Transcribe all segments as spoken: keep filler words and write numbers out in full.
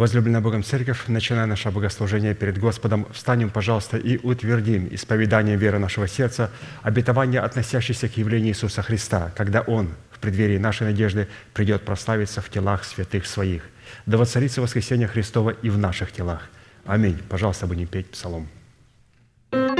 Возлюбленная Богом Церковь, начиная наше богослужение перед Господом, встанем, пожалуйста, и утвердим исповедание веры нашего сердца, обетование, относящееся к явлению Иисуса Христа, когда Он в преддверии нашей надежды придет прославиться в телах святых Своих. Да воцарится воскресение Христово и в наших телах. Аминь. Пожалуйста, будем петь псалом. Церковь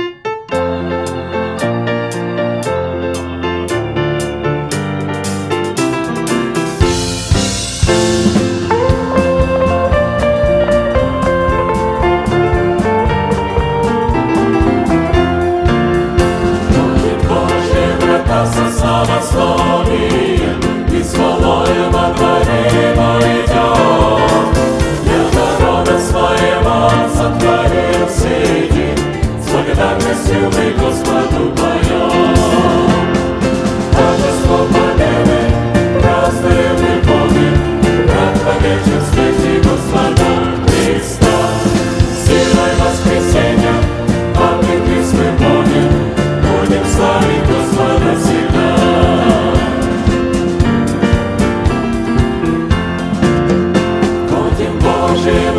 Божия.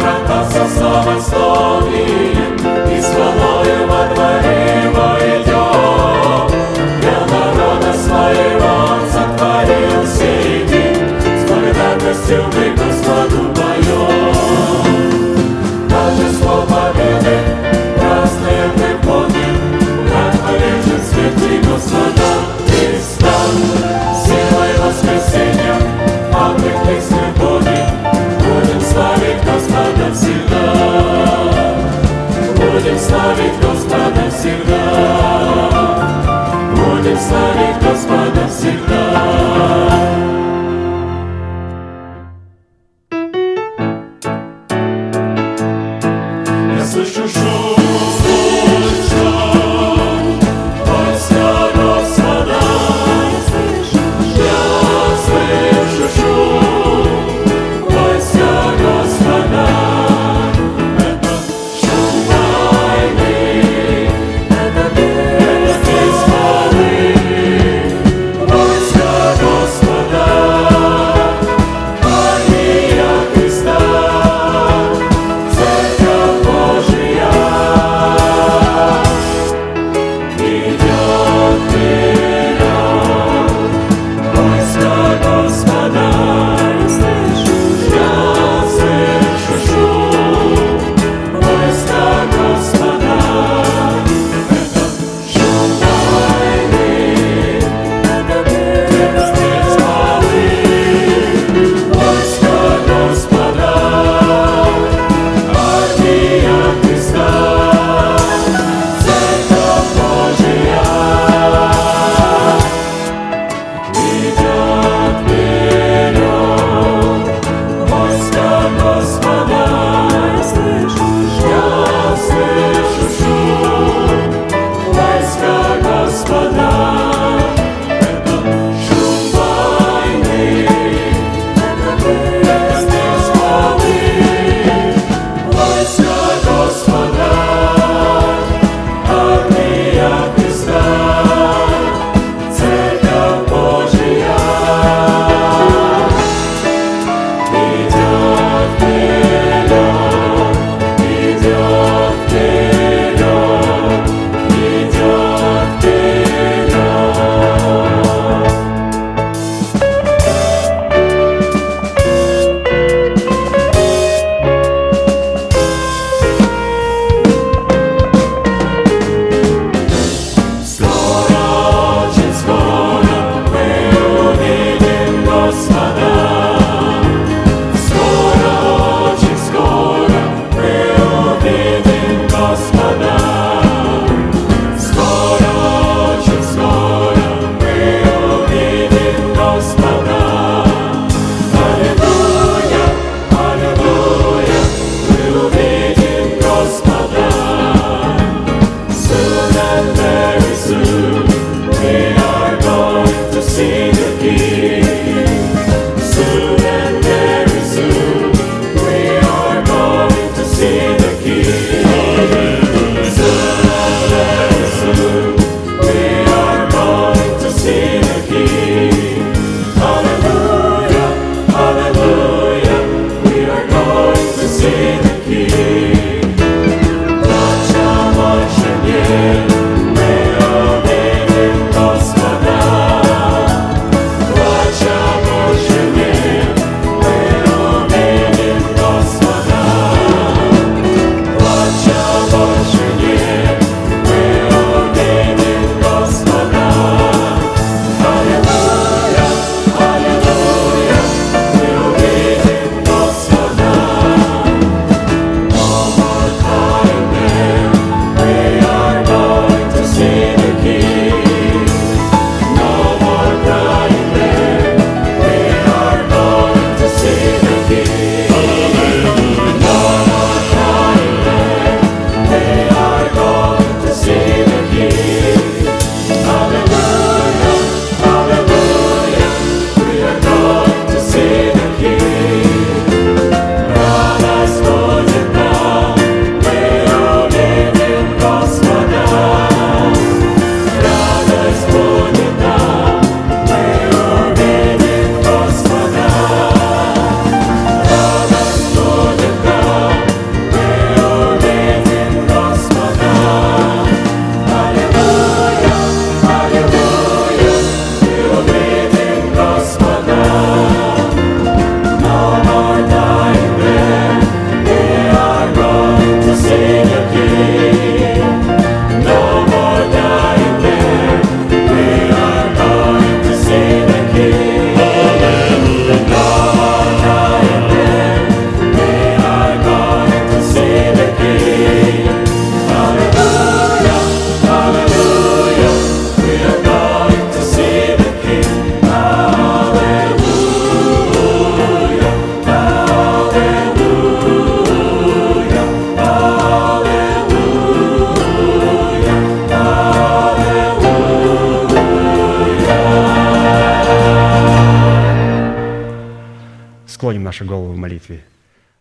Наши головы в молитве.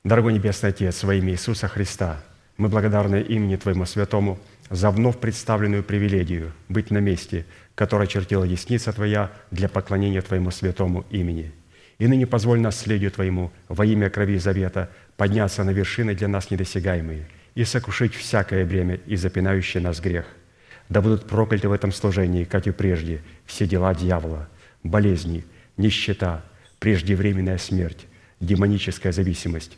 Дорогой Небесный Отец, во имя Иисуса Христа, мы благодарны имени Твоему Святому за вновь представленную привилегию быть на месте, которое чертила десница Твоя для поклонения Твоему Святому имени. И ныне позволь наследию Твоему во имя крови завета подняться на вершины для нас недосягаемые и сокрушить всякое бремя и запинающий нас грех. Да будут прокляты в этом служении, как и прежде, все дела дьявола, болезни, нищета, преждевременная смерть, демоническая зависимость,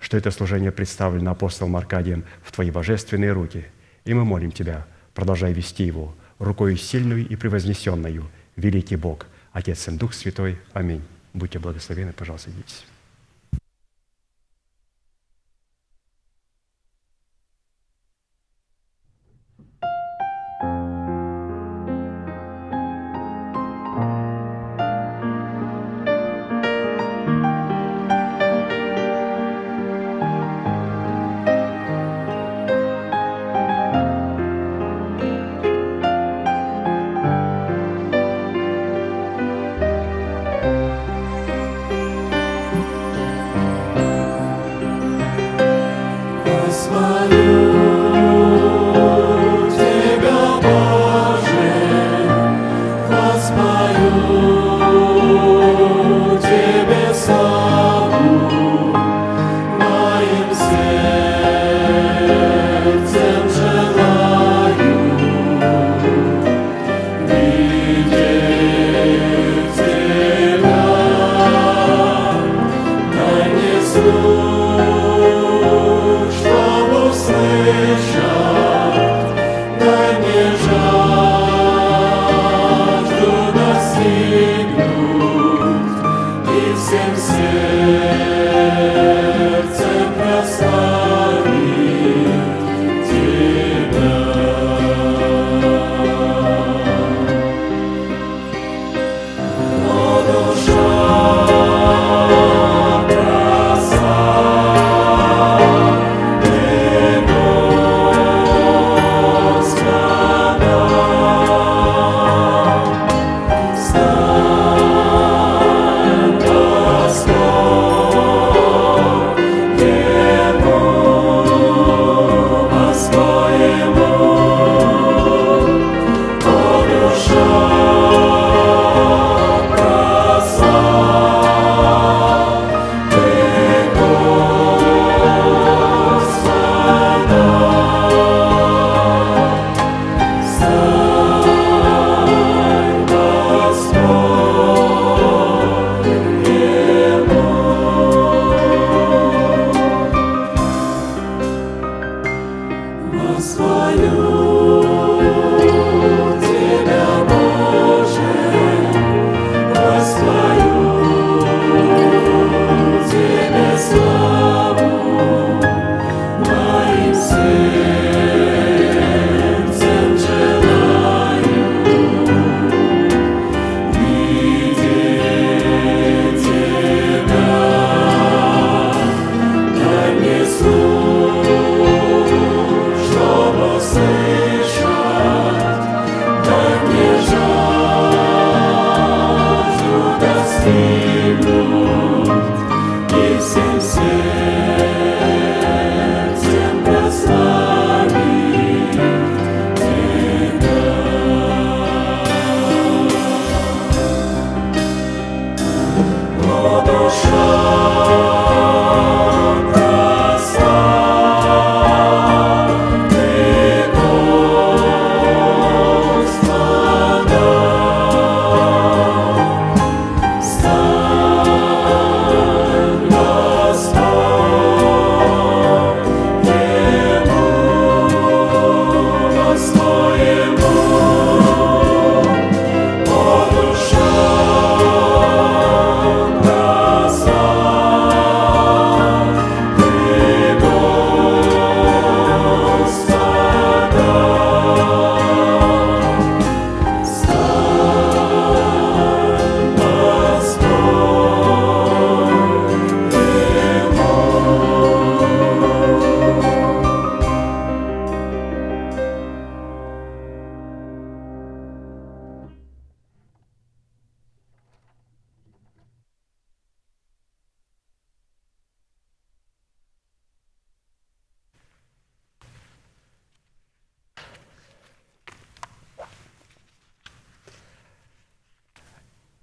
что это служение представлено апостолом Аркадием в Твои божественные руки, и мы молим Тебя, продолжай вести его рукою сильную и превознесенную, великий Бог, Отец и Дух Святой. Аминь. Будьте благословены, пожалуйста, идите. Чтобы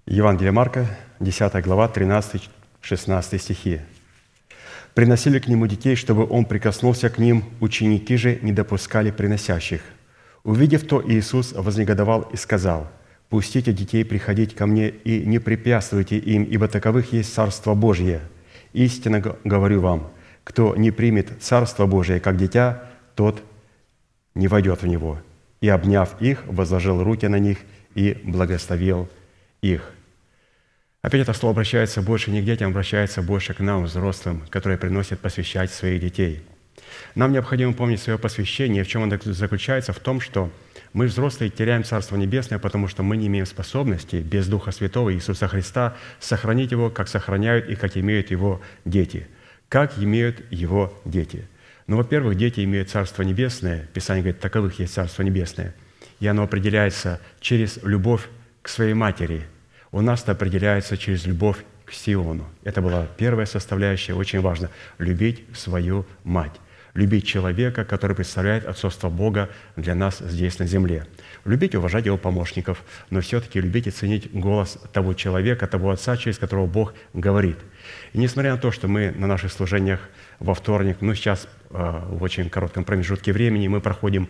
Евангелие Марка, десятая глава, тринадцатый-шестнадцатый стихи. «Приносили к нему детей, чтобы он прикоснулся к ним, ученики же не допускали приносящих. Увидев то, Иисус вознегодовал и сказал: «Пустите детей приходить ко мне и не препятствуйте им, ибо таковых есть Царство Божье. Истинно говорю вам, кто не примет Царство Божие как дитя, тот не войдет в него». И, обняв их, возложил руки на них и благословил их». Опять это слово обращается больше не к детям, обращается больше к нам, взрослым, которые приносят посвящать своих детей. Нам необходимо помнить свое посвящение, в чем оно заключается, в том, что мы, взрослые, теряем Царство Небесное, потому что мы не имеем способности без Духа Святого Иисуса Христа сохранить Его, как сохраняют и как имеют Его дети. Как имеют Его дети? Ну, во-первых, дети имеют Царство Небесное. Писание говорит, таковых есть Царство Небесное. И оно определяется через любовь к своей матери. У нас это определяется через любовь к Сиону. Это была первая составляющая, очень важно. Любить свою мать. Любить человека, который представляет отцовство Бога для нас здесь на земле. Любить и уважать его помощников, но все-таки любить и ценить голос того человека, того отца, через которого Бог говорит. И несмотря на то, что мы на наших служениях во вторник, ну сейчас в очень коротком промежутке времени мы проходим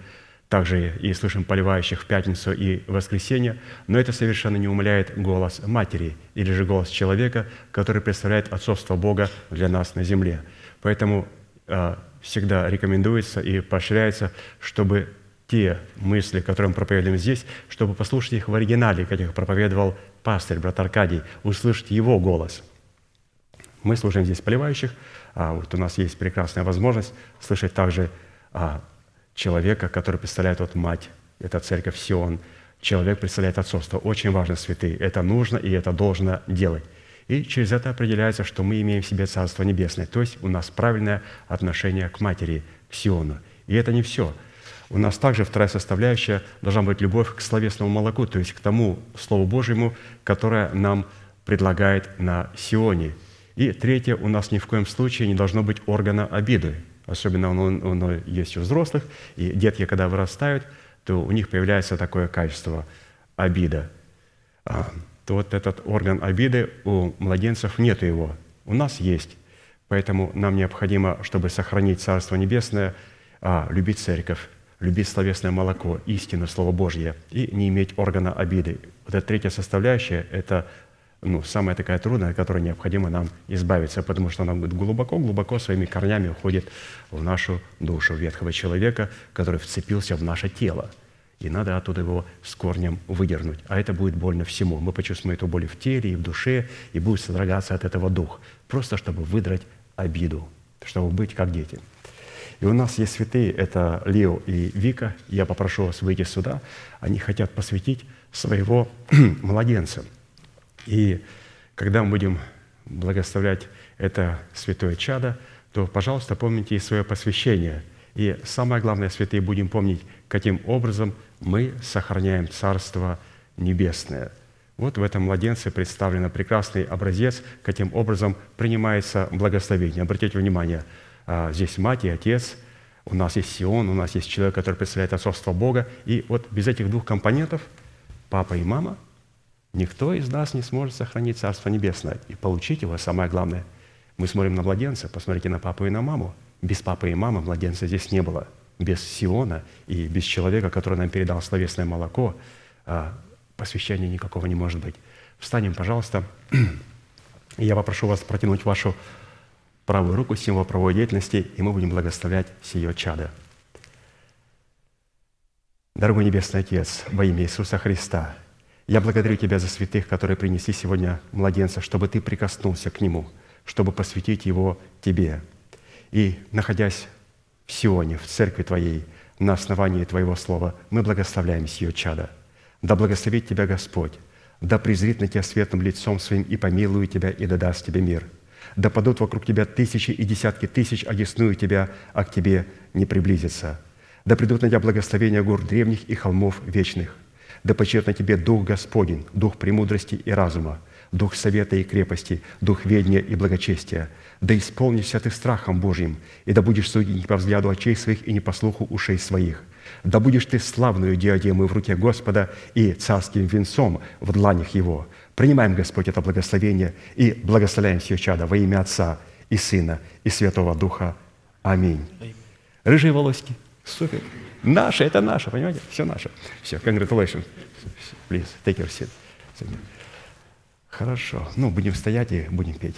также и слышим поливающих в пятницу и воскресенье, но это совершенно не умаляет голос матери или же голос человека, который представляет отцовство Бога для нас на земле. Поэтому э, всегда рекомендуется и поощряется, чтобы те мысли, которые мы проповедуем здесь, чтобы послушать их в оригинале, как их проповедовал пастырь, брат Аркадий, услышать его голос. Мы слушаем здесь поливающих, а вот у нас есть прекрасная возможность слышать также а, человека, который представляет вот мать, это церковь Сион, человек представляет отцовство. Очень важно, святые, это нужно и это должно делать. И через это определяется, что мы имеем в себе Царство Небесное, то есть у нас правильное отношение к матери, к Сиону. И это не все. У нас также вторая составляющая должна быть любовь к словесному молоку, то есть к тому Слову Божьему, которое нам предлагает на Сионе. И третье, у нас ни в коем случае не должно быть органа обиды. Особенно оно, оно есть у взрослых, и детки, когда вырастают, то у них появляется такое качество – обида. А, то вот этот орган обиды у младенцев нет его, у нас есть. Поэтому нам необходимо, чтобы сохранить Царство Небесное, а, любить церковь, любить словесное молоко, истину, Слово Божье, и не иметь органа обиды. Вот эта третья составляющая – это ну, самая такая трудная, от которой необходимо нам избавиться, потому что она будет глубоко-глубоко своими корнями уходит в нашу душу ветхого человека, который вцепился в наше тело. И надо оттуда его с корнем выдернуть. А это будет больно всему. Мы почувствуем эту боль в теле и в душе, и будет содрогаться от этого дух. Просто чтобы выдрать обиду, чтобы быть как дети. И у нас есть святые, это Лео и Вика. Я попрошу вас выйти сюда. Они хотят посвятить своего младенца. И когда мы будем благословлять это святое чадо, то, пожалуйста, помните и свое посвящение. И самое главное, святые, будем помнить, каким образом мы сохраняем Царство Небесное. Вот в этом младенце представлен прекрасный образец, каким образом принимается благословение. Обратите внимание, здесь мать и отец, у нас есть Сион, у нас есть человек, который представляет отцовство Бога. И вот без этих двух компонентов, папа и мама, никто из нас не сможет сохранить Царство Небесное и получить его, самое главное. Мы смотрим на младенца, посмотрите на папу и на маму. Без папы и мамы младенца здесь не было. Без Сиона и без человека, который нам передал словесное молоко, посвящения никакого не может быть. Встанем, пожалуйста. Я попрошу вас протянуть вашу правую руку, символ правовой деятельности, и мы будем благословлять сие чадо. Дорогой Небесный Отец, во имя Иисуса Христа, я благодарю Тебя за святых, которые принесли сегодня младенца, чтобы Ты прикоснулся к нему, чтобы посвятить его Тебе. И, находясь в Сионе, в Церкви Твоей, на основании Твоего Слова, мы благословляем сие чадо. Да благословит Тебя Господь, да презрит на Тебя светлым лицом Своим и помилует Тебя, и да даст Тебе мир. Да падут вокруг Тебя тысячи и десятки тысяч, одесную Тебя, а к Тебе не приблизится. Да придут на Тебя благословения гор древних и холмов вечных. Да почет на Тебе Дух Господень, Дух премудрости и разума, Дух совета и крепости, Дух ведения и благочестия. Да исполнишься Ты страхом Божьим, и да будешь судить не по взгляду очей своих и не по слуху ушей своих. Да будешь Ты славную диадемой в руке Господа и царским венцом в дланях Его. Принимаем, Господь, это благословение и благословляем сие чадо во имя Отца и Сына и Святого Духа. Аминь. Рыжие волоски. Супер. Наше, это наше, понимаете? Все наше. Все, congratulations. Please, take your seat. Хорошо. Ну, будем стоять и будем петь.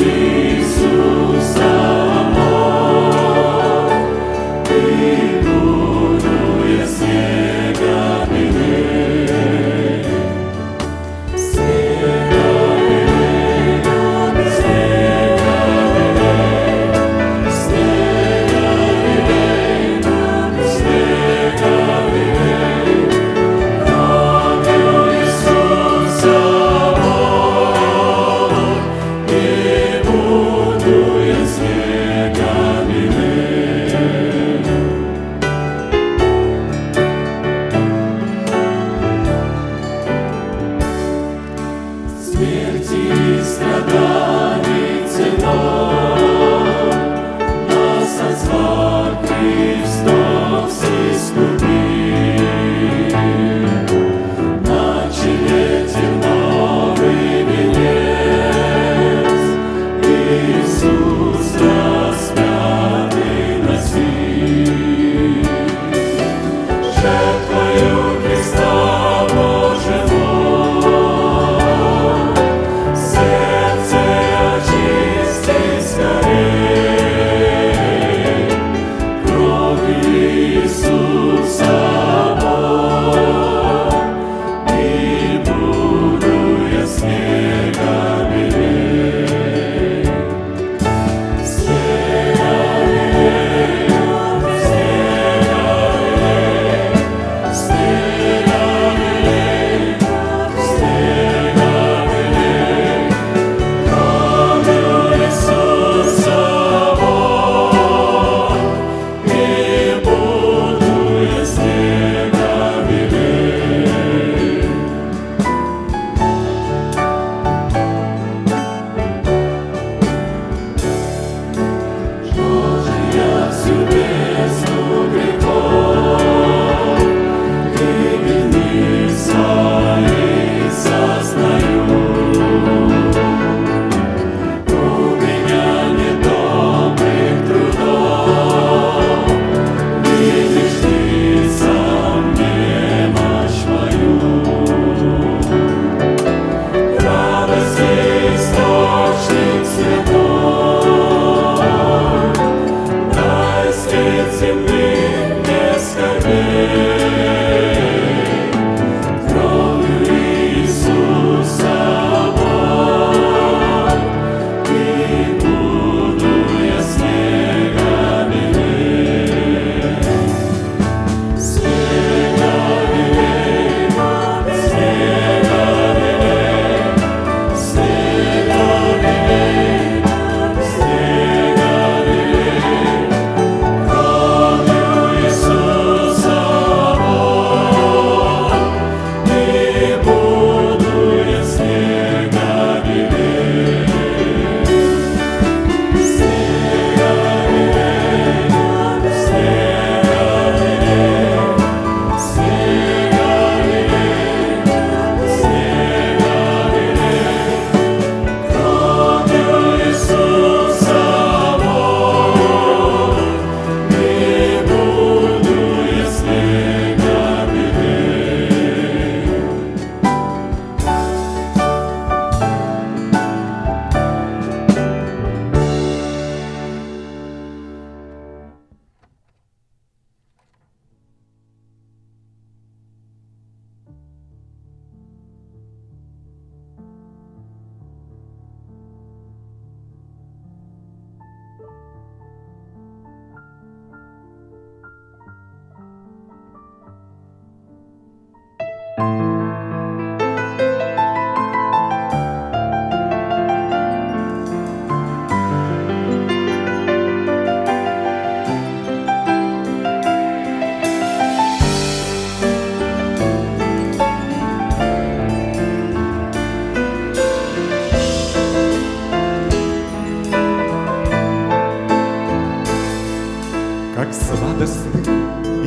Иисуса мой, Ты будешь.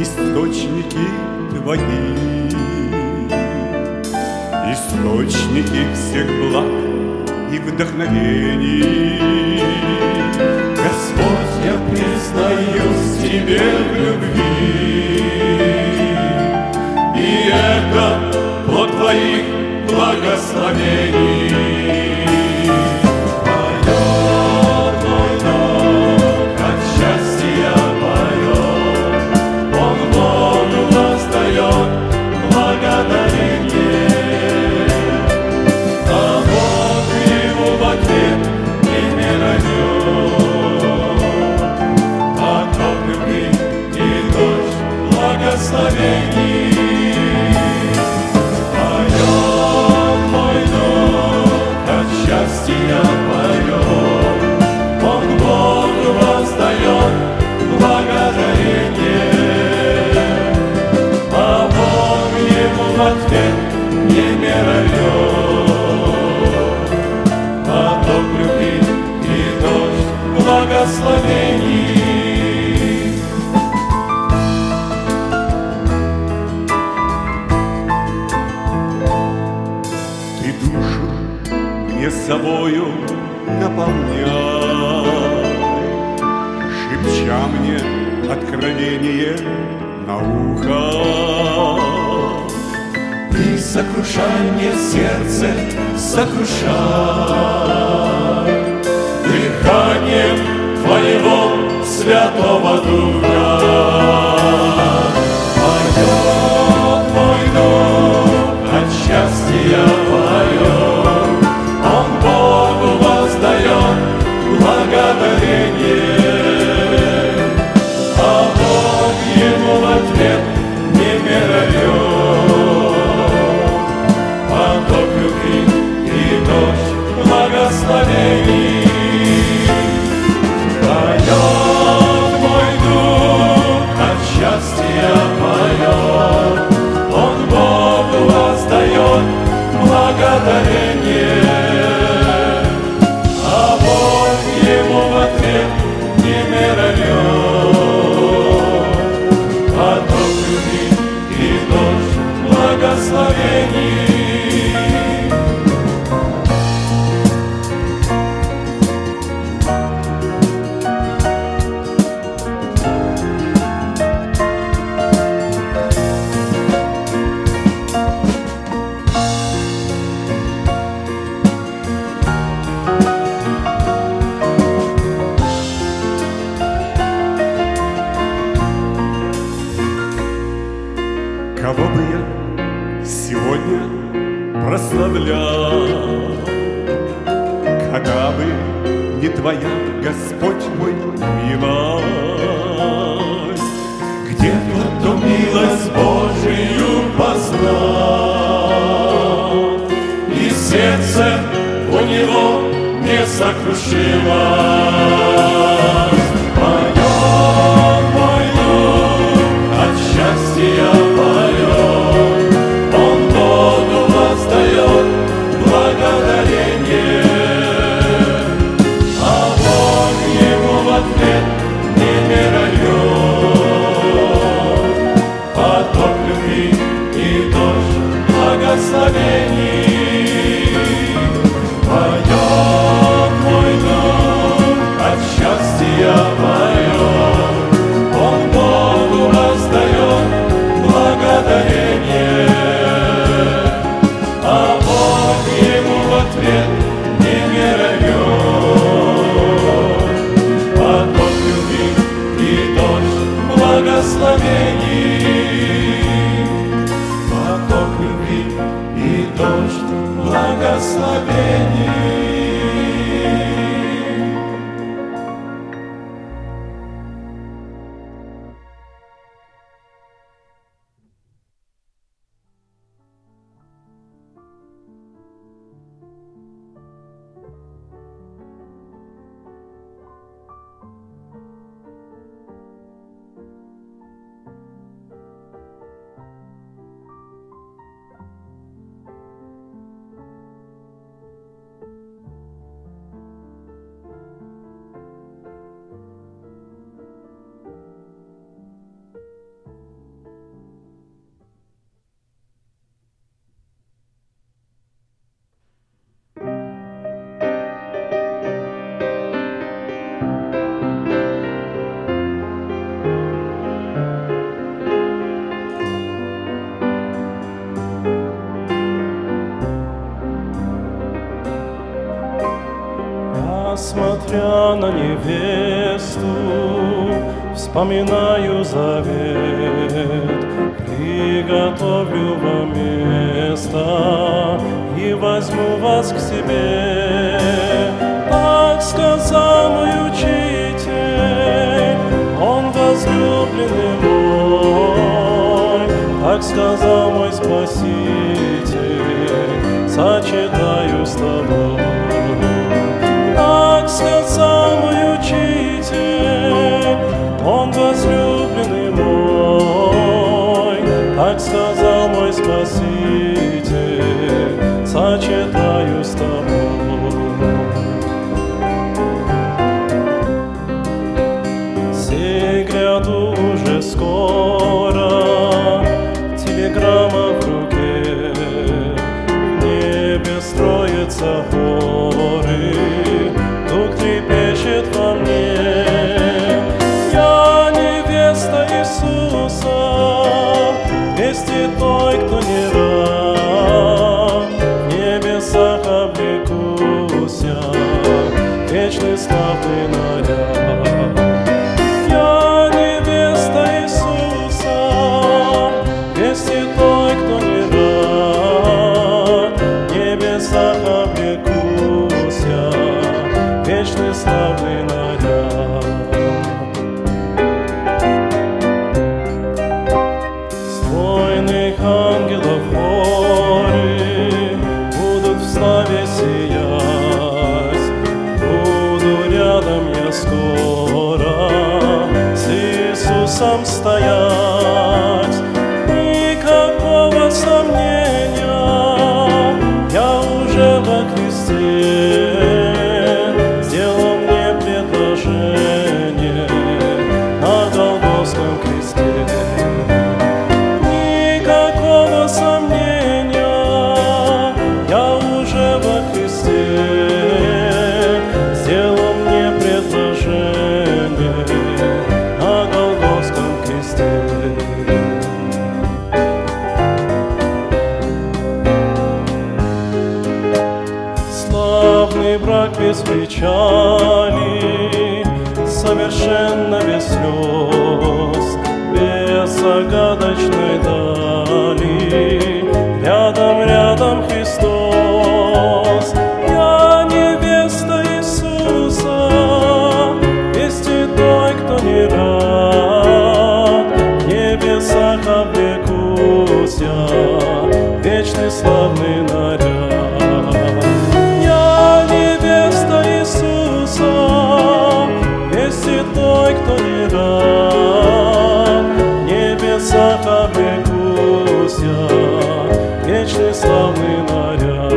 источники твои, источники всех благ и вдохновений. Господь, я признаюсь тебе в любви, и это плод твоих благословений. Собою наполняй, шепча мне откровение на ухо. Ты сокрушай мне сердце, сокрушай дыханием твоего Святого Духа. Поет мой дух от счастья, поет. я на невесту вспоминаю завет, приготовлю вам место и возьму вас к себе. Так сказал мой учитель, он возлюбленный мой, так сказал мой спаситель, сочетаю с тобой. Так сказал мой учитель, он возлюбленный мой, так сказал мой спаситель, сочетаю с тобой. Сей, гряду уже скоро, телеграмма в руке, в небе строится хоры. Дух трепещет во мне, я невеста Иисуса, вести той, кто не рад, в небесах облекуся, вечный славный наряд. Я невеста Иисуса, вести той, кто не рад, в небесах облекуся, вечный славный наряд. Стройных ангелов хоры будут в славе сиять, буду рядом я скоро с Иисусом стоять. Никакого сомнения, я уже во Христе. Никакого сомнения, я уже во Христе, сделал мне предложение на Голгофском кресте. Славный брак без печали, совершенно без слез, без загадочной дали, рядом, рядом Христос. Я невеста Иисуса, вести той, кто не рад, в небесах облекуся, вечный славный наряд. Я невеста Иисуса, вести той, кто не рад, в небесах облекуся, вечный славный наряд.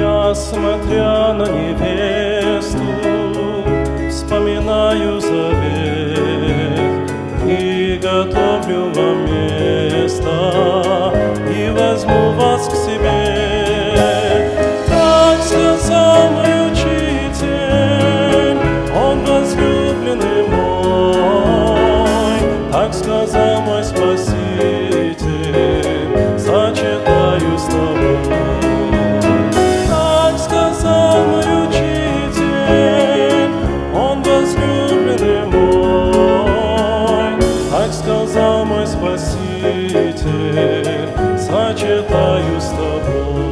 Я, смотря на невесту, вспоминаю завет и готовлю вам место и возьму вас к себе. Так сказал мой учитель, он возлюбленный мой, так сказал мой спаситель, сочетаю с тобой. Мой спаситель, сочетаю с тобой.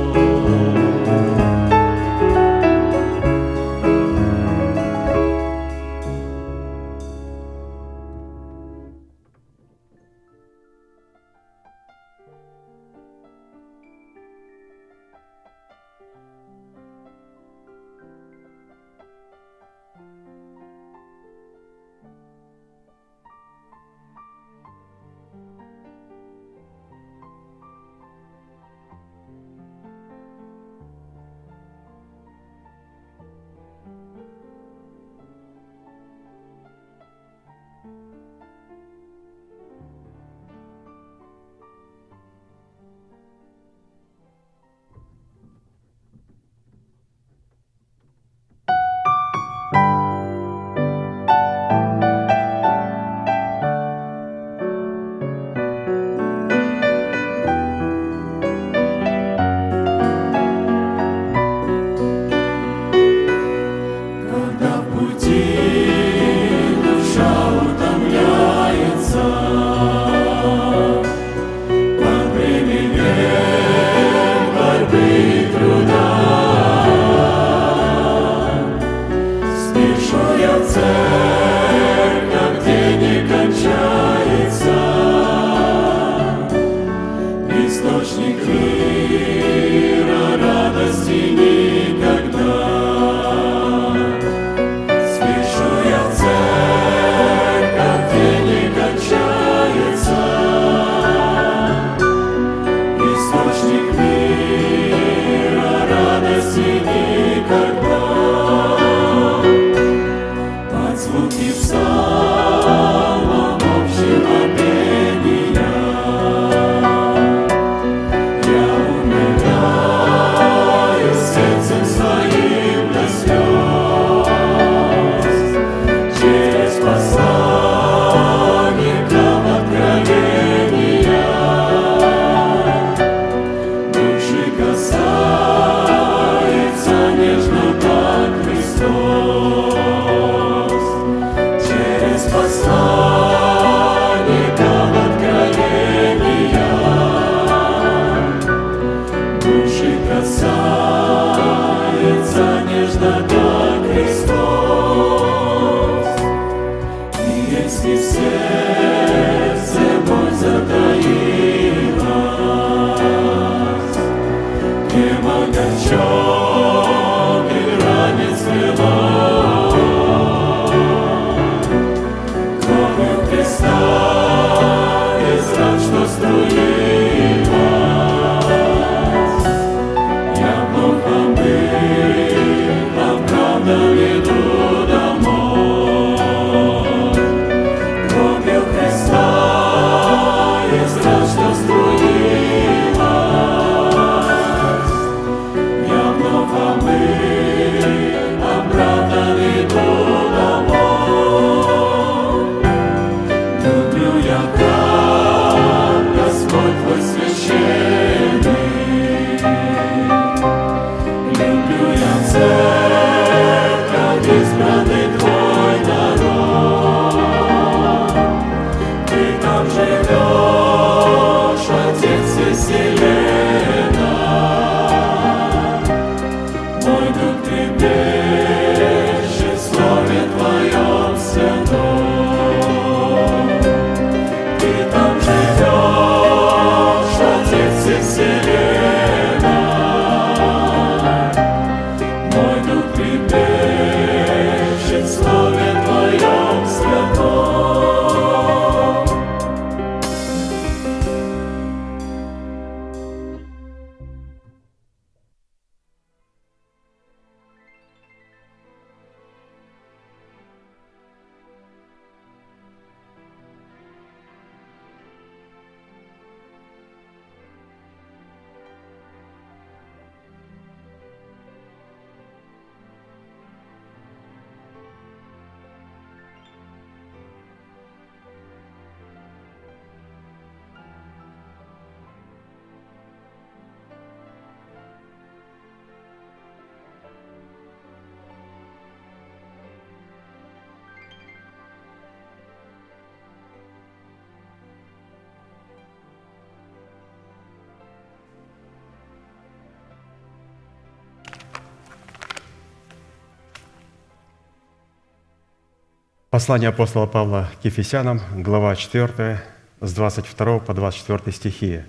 Послание апостола Павла к Ефесянам, глава четыре, с двадцать второго по двадцать четвёртый стихи.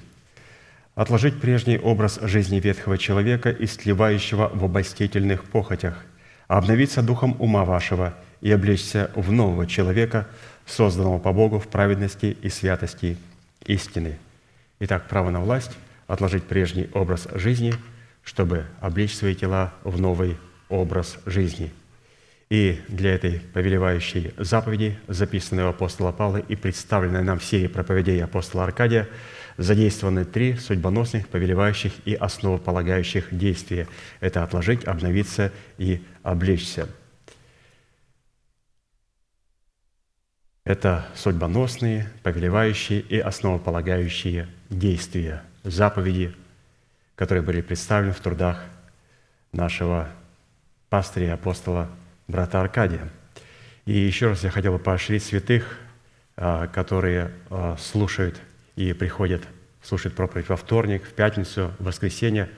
«Отложить прежний образ жизни ветхого человека, истлевающего в обольстительных похотях, обновиться духом ума вашего и облечься в нового человека, созданного по Богу в праведности и святости истины». Итак, право на власть – отложить прежний образ жизни, чтобы облечь свои тела в новый образ жизни. И для этой повелевающей заповеди, записанной у апостола Павла и представленной нам в серии проповедей апостола Аркадия, задействованы три судьбоносных, повелевающих и основополагающих действия. Это отложить, обновиться и облечься. Это судьбоносные, повелевающие и основополагающие действия, заповеди, которые были представлены в трудах нашего пастыря и апостола брата Аркадия. И еще раз я хотел бы поощрить святых, которые слушают и приходят, слушают проповедь во вторник, в пятницу, в воскресенье,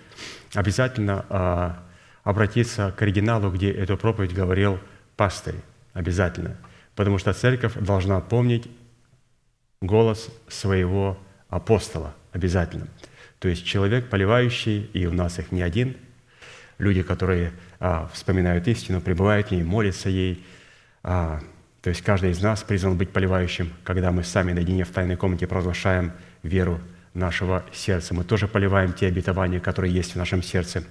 обязательно обратиться к оригиналу, где эту проповедь говорил пастырь. Обязательно. Потому что церковь должна помнить голос своего апостола. Обязательно. То есть человек, поливающий, и у нас их не один, люди, которые а, вспоминают истину, пребывают в ней, молятся ей. А, то есть каждый из нас призван быть поливающим, когда мы сами наедине в тайной комнате провозглашаем веру нашего сердца. Мы тоже поливаем те обетования, которые есть в нашем сердце.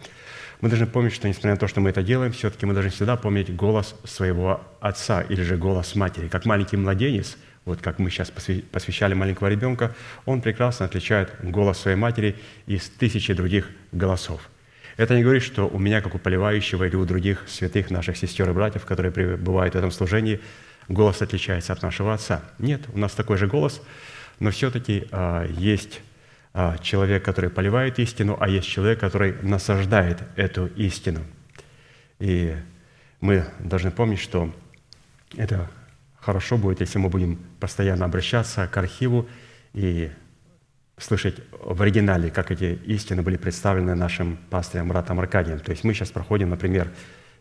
Мы должны помнить, что несмотря на то, что мы это делаем, все-таки мы должны всегда помнить голос своего отца или же голос матери. Как маленький младенец, вот как мы сейчас посвящали маленького ребенка, он прекрасно отличает голос своей матери из тысячи других голосов. Это не говорит, что у меня, как у поливающего, или у других святых наших сестер и братьев, которые пребывают в этом служении, голос отличается от нашего Отца. Нет, у нас такой же голос, но все-таки а, есть а, человек, который поливает истину, а есть человек, который насаждает эту истину. И мы должны помнить, что это хорошо будет, если мы будем постоянно обращаться к архиву и слышать в оригинале, как эти истины были представлены нашим пастырем братом Аркадием. То есть мы сейчас проходим, например,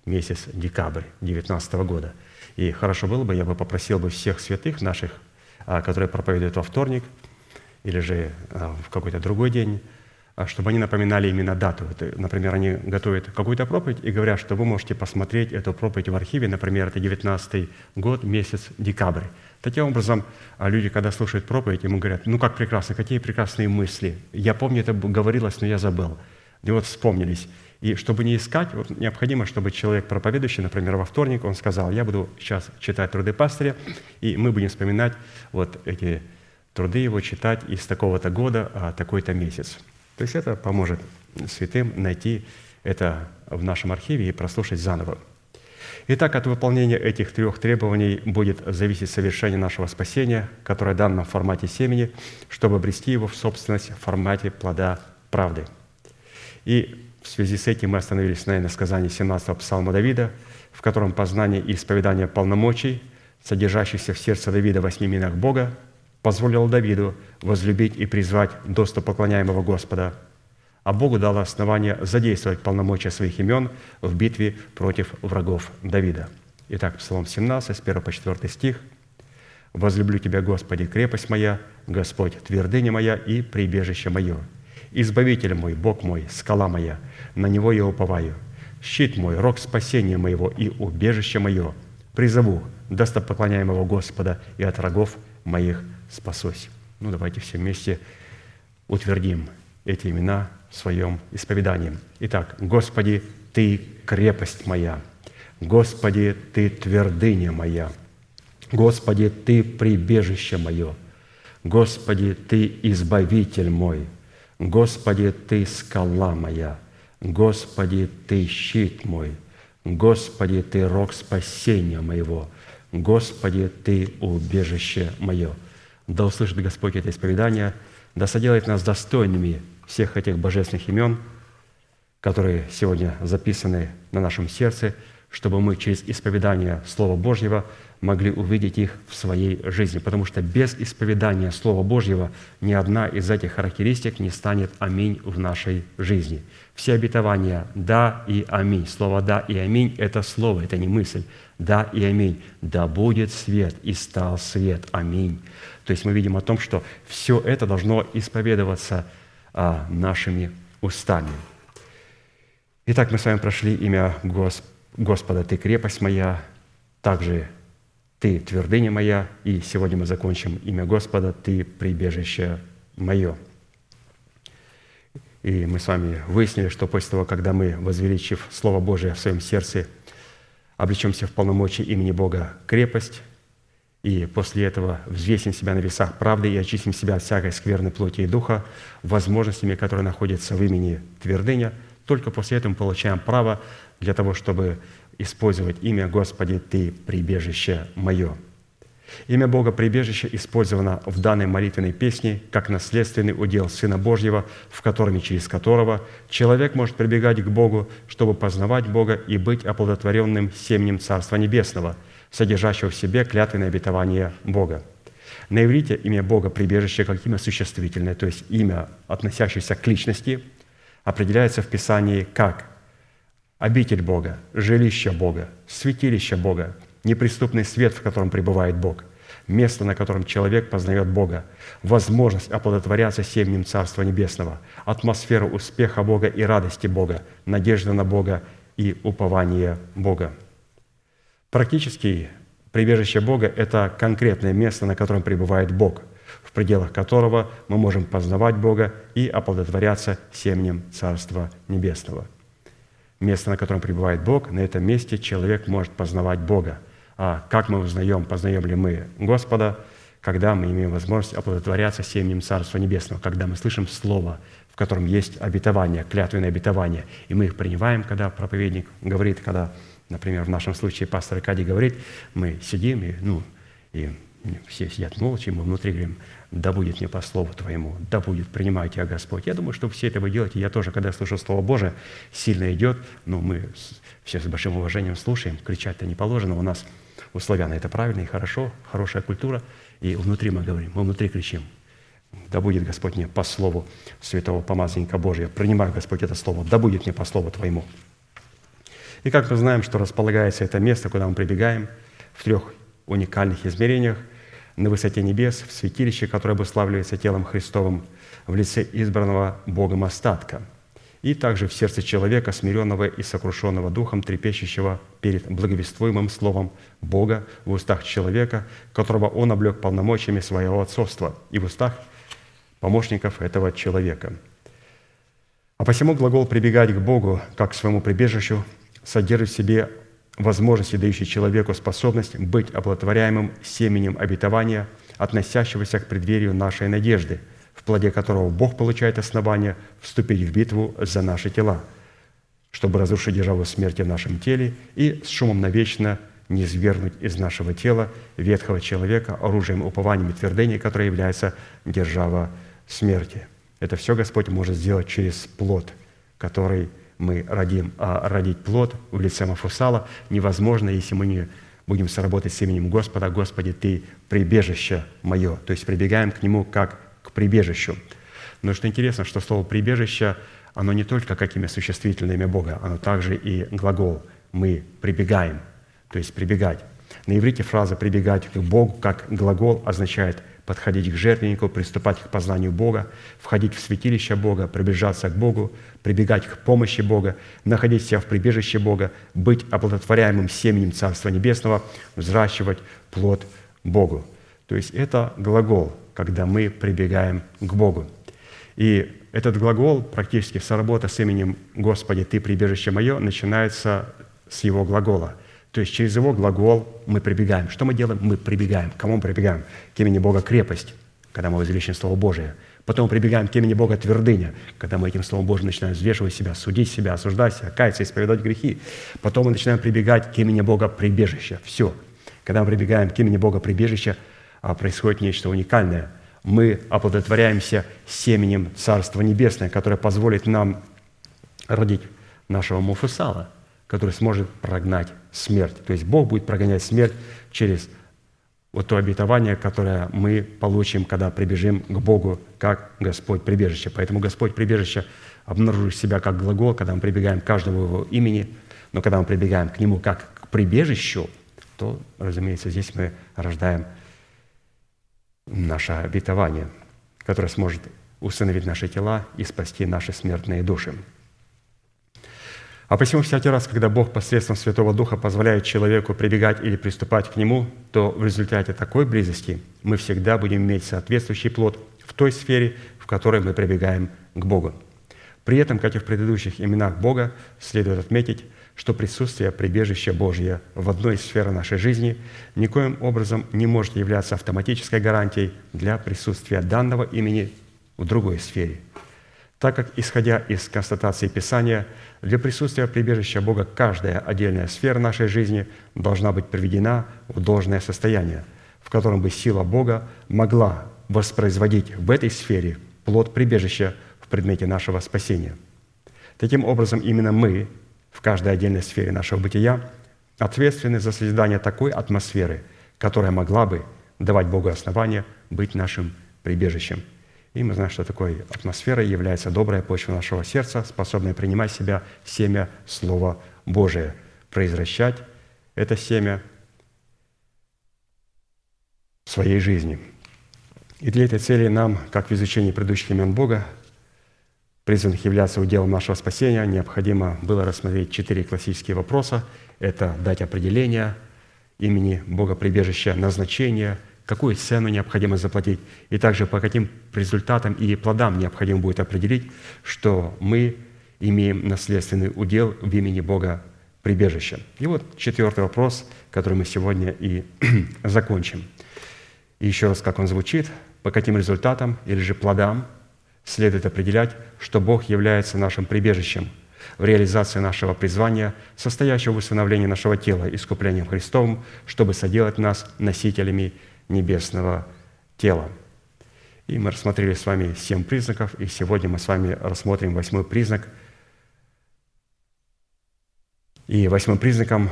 месяц декабрь две тысячи девятнадцатого года. И хорошо было бы, я бы попросил бы всех святых наших, которые проповедуют во вторник или же в какой-то другой день, чтобы они напоминали именно дату. Например, они готовят какую-то проповедь и говорят, что вы можете посмотреть эту проповедь в архиве, например, это девятнадцатый год, месяц, декабрь. Таким образом, люди, когда слушают проповедь, ему говорят, ну как прекрасно, какие прекрасные мысли. Я помню, это говорилось, но я забыл. И вот вспомнились. И чтобы не искать, вот необходимо, чтобы человек проповедующий, например, во вторник, он сказал, я буду сейчас читать труды пастыря, и мы будем вспоминать вот эти труды его, читать из такого-то года, а такой-то месяц. То есть это поможет святым найти это в нашем архиве и прослушать заново. Итак, от выполнения этих трех требований будет зависеть совершение нашего спасения, которое дано в формате семени, чтобы обрести его в собственность в формате плода правды. И в связи с этим мы остановились на иносказании семнадцатого псалма Давида, в котором познание и исповедание полномочий, содержащихся в сердце Давида в восьми именах Бога, позволило Давиду возлюбить и призвать доступ поклоняемого Господа, а Богу дало основание задействовать полномочия своих имен в битве против врагов Давида. Итак, Псалом семнадцать, с первого по четвёртый стих. «Возлюблю Тебя, Господи, крепость моя, Господь, твердыня моя и прибежище мое. Избавитель мой, Бог мой, скала моя, на Него я уповаю. Щит мой, рог спасения моего и убежище мое. Призову достопоклоняемого Господа и от врагов моих спасусь». Ну, давайте все вместе утвердим эти имена в своем исповедании. Итак, «Господи, Ты крепость моя, Господи, Ты твердыня моя, Господи, Ты прибежище мое, Господи, Ты избавитель мой, Господи, Ты скала моя, Господи, Ты щит мой, Господи, Ты рог спасения моего, Господи, Ты убежище мое». Да услышит Господь это исповедание, да соделает нас достойными всех этих божественных имен, которые сегодня записаны на нашем сердце, чтобы мы через исповедание Слова Божьего могли увидеть их в своей жизни. Потому что без исповедания Слова Божьего ни одна из этих характеристик не станет «Аминь» в нашей жизни. Все обетования «Да» и «Аминь». Слово «Да» и «Аминь» – это слово, это не мысль. «Да» и «Аминь». «Да будет свет, и стал свет. Аминь». То есть мы видим о том, что все это должно исповедоваться а, нашими устами. Итак, мы с вами прошли имя Господа. «Господа, Ты крепость моя, также Ты твердыня моя». И сегодня мы закончим имя Господа, Ты прибежище мое. И мы с вами выяснили, что после того, когда мы, возвеличив Слово Божие в своем сердце, облечемся в полномочия имени Бога крепость, и после этого взвесим себя на весах правды и очистим себя от всякой скверной плоти и духа возможностями, которые находятся в имени твердыня, только после этого мы получаем право для того, чтобы использовать имя «Господи, Ты прибежище мое». Имя Бога «Прибежище» использовано в данной молитвенной песне как наследственный удел Сына Божьего, в котором и через которого человек может прибегать к Богу, чтобы познавать Бога и быть оплодотворенным семенем Царства Небесного, содержащего в себе клятвенное обетование Бога. На иврите имя Бога «Прибежище» как имя существительное, то есть имя, относящееся к личности, определяется в Писании как обитель Бога, жилище Бога, святилище Бога, неприступный свет, в котором пребывает Бог, место, на котором человек познает Бога, возможность оплодотворяться семенем Царства Небесного, атмосферу успеха Бога и радости Бога, надежда на Бога и упование Бога. Практически прибежище Бога – это конкретное место, на котором пребывает Бог, в пределах которого мы можем познавать Бога и оплодотворяться семенем Царства Небесного. Место, на котором пребывает Бог, на этом месте человек может познавать Бога. А как мы узнаем, познаем ли мы Господа, когда мы имеем возможность оплодотворяться семенем Царства Небесного, когда мы слышим Слово, в котором есть обетование, клятвенное обетование, и мы их принимаем, когда проповедник говорит, когда, например, в нашем случае пастор Кади говорит, мы сидим и, ну, и все сидят молча, и мы внутри говорим, да будет мне по слову Твоему, да будет, принимай Тебя, Господь. Я думаю, что все это вы делаете. Я тоже, когда слушаю Слово Божие, сильно идет, но мы все с большим уважением слушаем, кричать-то не положено у нас. У славян это правильно и хорошо, хорошая культура. И внутри мы говорим, мы внутри кричим: да будет, Господь, мне по слову святого помазанника Божия. Принимаю, Господь, это слово. Да будет мне по слову Твоему. И как мы знаем, что располагается это место, куда мы прибегаем, в трех уникальных измерениях: на высоте небес, в святилище, которое обуславливается телом Христовым, в лице избранного Богом остатка, и также в сердце человека, смиренного и сокрушенного духом, трепещущего перед благовествуемым словом Бога в устах человека, которого он облек полномочиями своего отцовства, и в устах помощников этого человека. А посему глагол «прибегать к Богу» как к своему прибежищу содержит в себе возможности, дающие человеку способность быть оплодотворяемым семенем обетования, относящегося к преддверию нашей надежды, в плоде которого Бог получает основание вступить в битву за наши тела, чтобы разрушить державу смерти в нашем теле и с шумом навечно низвергнуть из нашего тела ветхого человека оружием упованием и твердыней, которое является держава смерти. Это все Господь может сделать через плод, который мы родим. А родить плод в лице Мафусала невозможно, если мы не будем сработать с именем Господа. «Господи, Ты прибежище мое». То есть прибегаем к Нему как к прибежищу. Но что интересно, что слово «прибежище», оно не только как имя существительное, имя Бога, оно также и глагол «мы прибегаем», то есть «прибегать». На иврите фраза «прибегать к Богу» как глагол означает подходить к жертвеннику, приступать к познанию Бога, входить в святилище Бога, приближаться к Богу, прибегать к помощи Бога, находить себя в прибежище Бога, быть оплодотворяемым семенем Царства Небесного, взращивать плод Богу. То есть это глагол, когда мы прибегаем к Богу. И этот глагол, практически вся работа с именем «Господи, Ты прибежище мое», начинается с его глагола. То есть через его глагол мы прибегаем. Что мы делаем? Мы прибегаем. К кому мы прибегаем? К имени Бога крепость, когда мы возвеличим Слово Божие. Потом прибегаем к имени Бога твердыня, когда мы этим Словом Божьим начинаем взвешивать себя, судить себя, осуждать себя, каяться, исповедать грехи. Потом мы начинаем прибегать к имени Бога прибежище. Все. Когда мы прибегаем к имени Бога прибежище, а происходит нечто уникальное. Мы оплодотворяемся семенем Царства Небесного, которое позволит нам родить нашего Мафусала, который сможет прогнать смерть. То есть Бог будет прогонять смерть через вот то обетование, которое мы получим, когда прибежим к Богу, как Господь прибежище. Поэтому Господь прибежище обнаруживает себя как глагол, когда мы прибегаем к каждому его имени, но когда мы прибегаем к нему как к прибежищу, то, разумеется, здесь мы рождаем наше обетование, которое сможет усыновить наши тела и спасти наши смертные души. А посему всякий раз, когда Бог посредством Святого Духа позволяет человеку прибегать или приступать к Нему, то в результате такой близости мы всегда будем иметь соответствующий плод в той сфере, в которой мы прибегаем к Богу. При этом, как и в предыдущих именах Бога, следует отметить, что присутствие прибежища Божия в одной из сфер нашей жизни никоим образом не может являться автоматической гарантией для присутствия данного имени в другой сфере, так как, исходя из констатации Писания, для присутствия прибежища Бога каждая отдельная сфера нашей жизни должна быть приведена в должное состояние, в котором бы сила Бога могла воспроизводить в этой сфере плод прибежища в предмете нашего спасения. Таким образом, именно мы – в каждой отдельной сфере нашего бытия ответственны за создание такой атмосферы, которая могла бы давать Богу основания быть нашим прибежищем. И мы знаем, что такой атмосферой является добрая почва нашего сердца, способная принимать в себя семя Слова Божия, произвращать это семя в своей жизни. И для этой цели нам, как в изучении предыдущих имен Бога, призванных являться уделом нашего спасения, необходимо было рассмотреть четыре классические вопроса. Это дать определение имени Бога прибежища, назначение, какую цену необходимо заплатить, и также по каким результатам и плодам необходимо будет определить, что мы имеем наследственный удел в имени Бога прибежища. И вот четвертый вопрос, который мы сегодня и закончим. И еще раз, как он звучит: по каким результатам или же плодам следует определять, что Бог является нашим прибежищем в реализации нашего призвания, состоящего в усыновлении нашего тела искуплением Христовым, чтобы соделать нас носителями небесного тела. И мы рассмотрели с вами семь признаков, и сегодня мы с вами рассмотрим восьмой признак. И восьмым признаком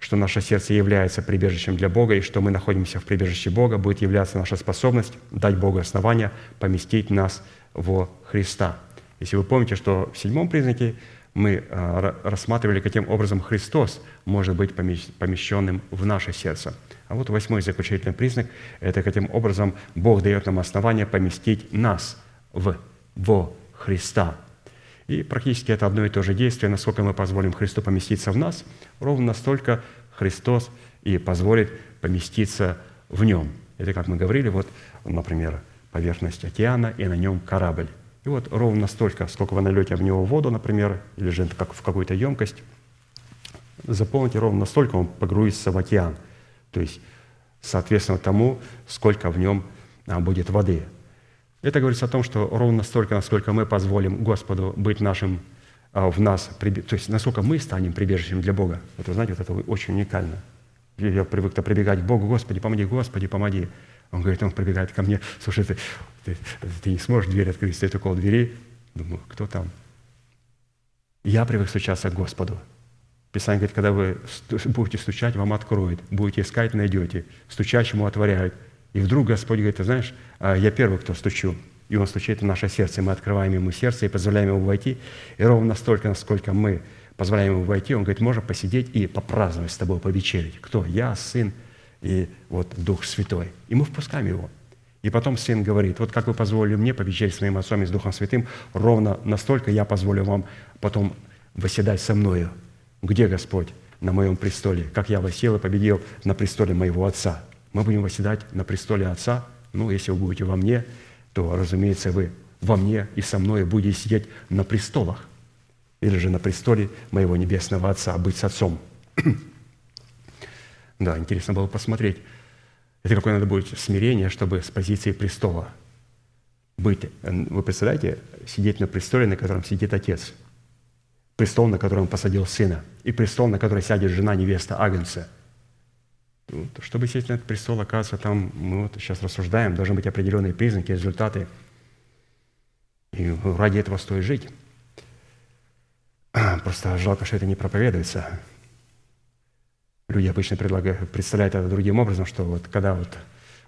что наше сердце является прибежищем для Бога, и что мы находимся в прибежище Бога, будет являться наша способность дать Богу основания поместить нас во Христа. Если вы помните, что в седьмом признаке мы рассматривали, каким образом Христос может быть помещенным в наше сердце. А вот восьмой заключительный признак – это каким образом Бог дает нам основание поместить нас в, во Христа. И практически это одно и то же действие. Насколько мы позволим Христу поместиться в нас, ровно настолько Христос и позволит поместиться в Нем. Это, как мы говорили, вот, например, поверхность океана и на нем корабль. И вот ровно столько, сколько вы нальете в него воду, например, или же как в какую-то емкость, заполните ровно столько, он погрузится в океан. То есть, соответственно, тому, сколько в нем будет воды. Это говорится о том, что ровно столько, насколько мы позволим Господу быть нашим, в нас, то есть насколько мы станем прибежищем для Бога. Вот вы знаете, вот это очень уникально. Я привык-то прибегать к Богу: «Господи, помоги, Господи, помоги». Он говорит, он прибегает ко мне: «Слушай, ты, ты, ты не сможешь дверь открыть, стоит около двери». Думаю, кто там? Я привык стучаться к Господу. Писание говорит, когда вы будете стучать, вам откроют, будете искать, найдете, стучащему отворяют. И вдруг Господь говорит: «Ты знаешь, я первый, кто стучу». И Он стучит в наше сердце, и мы открываем Ему сердце и позволяем Ему войти. И ровно настолько, насколько мы позволяем Ему войти, Он говорит: «Можем посидеть и попраздновать с тобой, повечерить». Кто? Я, Сын и вот Дух Святой. И мы впускаем Его. И потом Сын говорит: «Вот как вы позволили мне повечерить с моим Отцом и с Духом Святым, ровно настолько я позволю вам потом восседать со мною». Где Господь? На моем престоле. Как я восел и победил на престоле моего Отца. Мы будем восседать на престоле Отца. Ну, если вы будете во мне, то, разумеется, вы во мне и со мной будете сидеть на престолах. Или же на престоле моего небесного Отца, быть с Отцом. Да, интересно было посмотреть, это какое надо будет смирение, чтобы с позиции престола быть. Вы представляете, сидеть на престоле, на котором сидит Отец, престол, на котором посадил Сына, и престол, на который сядет жена, невеста Агнца. Вот, чтобы сесть на этот престол, оказывается, там, мы вот сейчас рассуждаем, должны быть определенные признаки, результаты. И ради этого стоит жить. Просто жалко, что это не проповедуется. Люди обычно предлагают, представляют это другим образом, что вот когда вот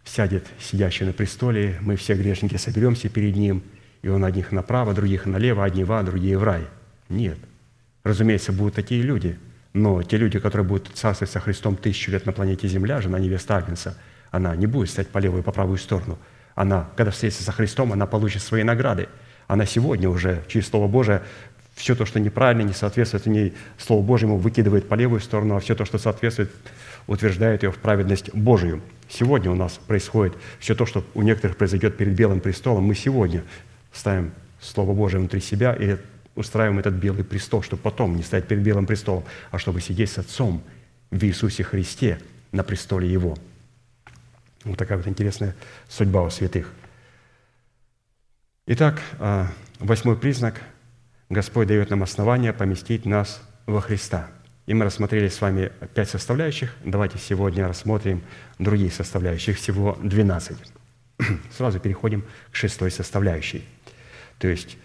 сядет сидящий на престоле, мы все грешники соберемся перед ним, и он одних направо, других налево, одни в ад, другие в рай. Нет. Разумеется, будут такие люди, но те люди, которые будут царствовать со Христом тысячу лет на планете Земля, жена невеста Агнца, она не будет стоять по левую и по правую сторону. Она, когда встретится со Христом, она получит свои награды. Она сегодня уже через Слово Божие все то, что неправильно, не соответствует ней, Слову Божьему выкидывает по левую сторону, а все то, что соответствует, утверждает ее в праведность Божию. Сегодня у нас происходит все то, что у некоторых произойдет перед Белым престолом. Мы сегодня ставим Слово Божие внутри себя и устраиваем этот белый престол, чтобы потом не стоять перед белым престолом, а чтобы сидеть с Отцом в Иисусе Христе на престоле Его. Вот такая вот интересная судьба у святых. Итак, восьмой признак. Господь дает нам основание поместить нас во Христа. И мы рассмотрели с вами пять составляющих. Давайте сегодня рассмотрим другие составляющие, всего двенадцать. Сразу переходим к шестой составляющей. То есть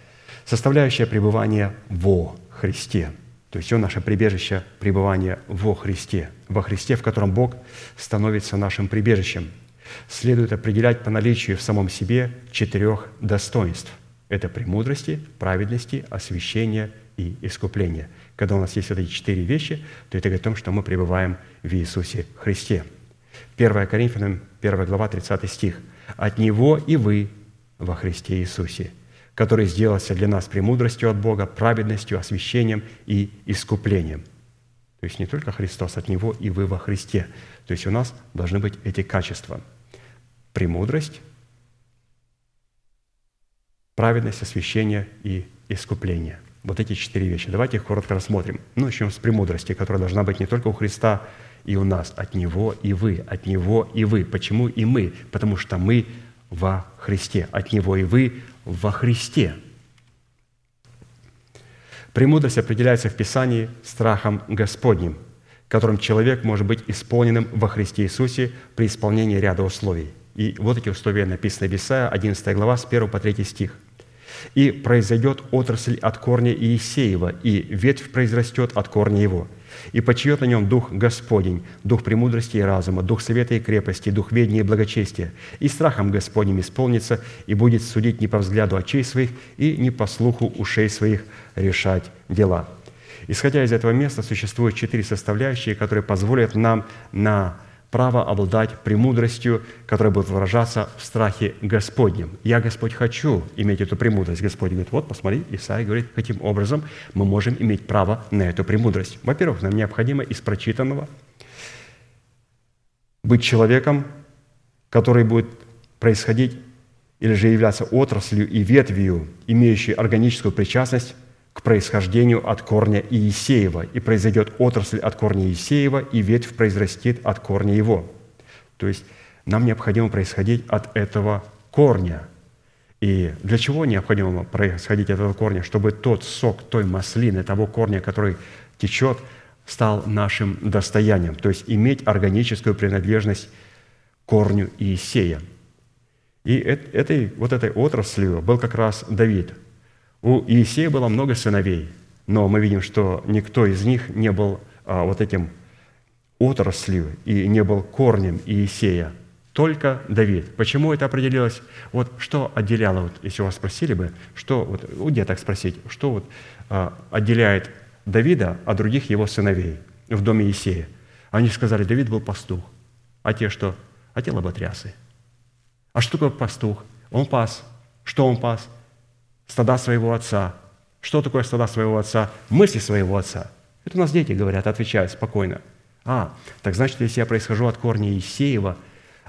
составляющая пребывания во Христе. То есть все наше прибежище пребывания во Христе. Во Христе, в котором Бог становится нашим прибежищем. Следует определять по наличию в самом себе четырех достоинств. Это премудрости, праведности, освящения и искупления. Когда у нас есть вот эти четыре вещи, то это говорит о том, что мы пребываем в Иисусе Христе. первое Коринфянам, первая глава, тридцатый стих. «От Него и вы во Христе Иисусе, который сделался для нас премудростью от Бога, праведностью, освящением и искуплением». То есть не только Христос, от Него и вы во Христе. То есть у нас должны быть эти качества. Премудрость, праведность, освящение и искупление. Вот эти четыре вещи. Давайте их коротко рассмотрим. Ну, начнем с премудрости, которая должна быть не только у Христа и у нас. От Него и вы, от Него и вы. Почему и мы? Потому что мы во Христе. От Него и вы во Христе. Премудрость определяется в Писании страхом Господним, которым человек может быть исполненным во Христе Иисусе при исполнении ряда условий. И вот эти условия написаны в Исаии, одиннадцатая глава, с первого по третий стих. И произойдет отрасль от корня Иисеева, и ветвь произрастет от корня его. И почиет на нем Дух Господень, Дух премудрости и разума, Дух совета и крепости, Дух ведения и благочестия. И страхом Господним исполнится, и будет судить не по взгляду очей своих, и не по слуху ушей своих решать дела». Исходя из этого места, существуют четыре составляющие, которые позволят нам на право обладать премудростью, которая будет выражаться в страхе Господнем. «Я, Господь, хочу иметь эту премудрость». Господь говорит, вот, посмотри, Исаия говорит, каким образом мы можем иметь право на эту премудрость. Во-первых, нам необходимо из прочитанного быть человеком, который будет происходить или же являться отраслью и ветвью, имеющей органическую причастность к происхождению от корня Иисеева, и произойдет отрасль от корня Иисеева, и ветвь произрастет от корня его. То есть нам необходимо происходить от этого корня. И для чего необходимо происходить от этого корня? Чтобы тот сок той маслины, того корня, который течет, стал нашим достоянием. То есть иметь органическую принадлежность к корню Иисея. И этой, вот этой отраслью был как раз Давид. У Иисея было много сыновей, но мы видим, что никто из них не был а, вот этим отраслью и не был корнем Иисея. Только Давид. Почему это определилось? Вот что отделяло, вот, если вас спросили бы, что, вот, у деток спросить, что вот, а, отделяет Давида от других его сыновей в доме Иисея? Они сказали, Давид был пастух, а те что? А те лоботрясы. А что такое пастух? Он пас. Что он пас? Стада своего отца. Что такое стада своего отца? Мысли своего отца. Это у нас дети говорят, отвечают спокойно. А, так значит, если я происхожу от корня Иисеева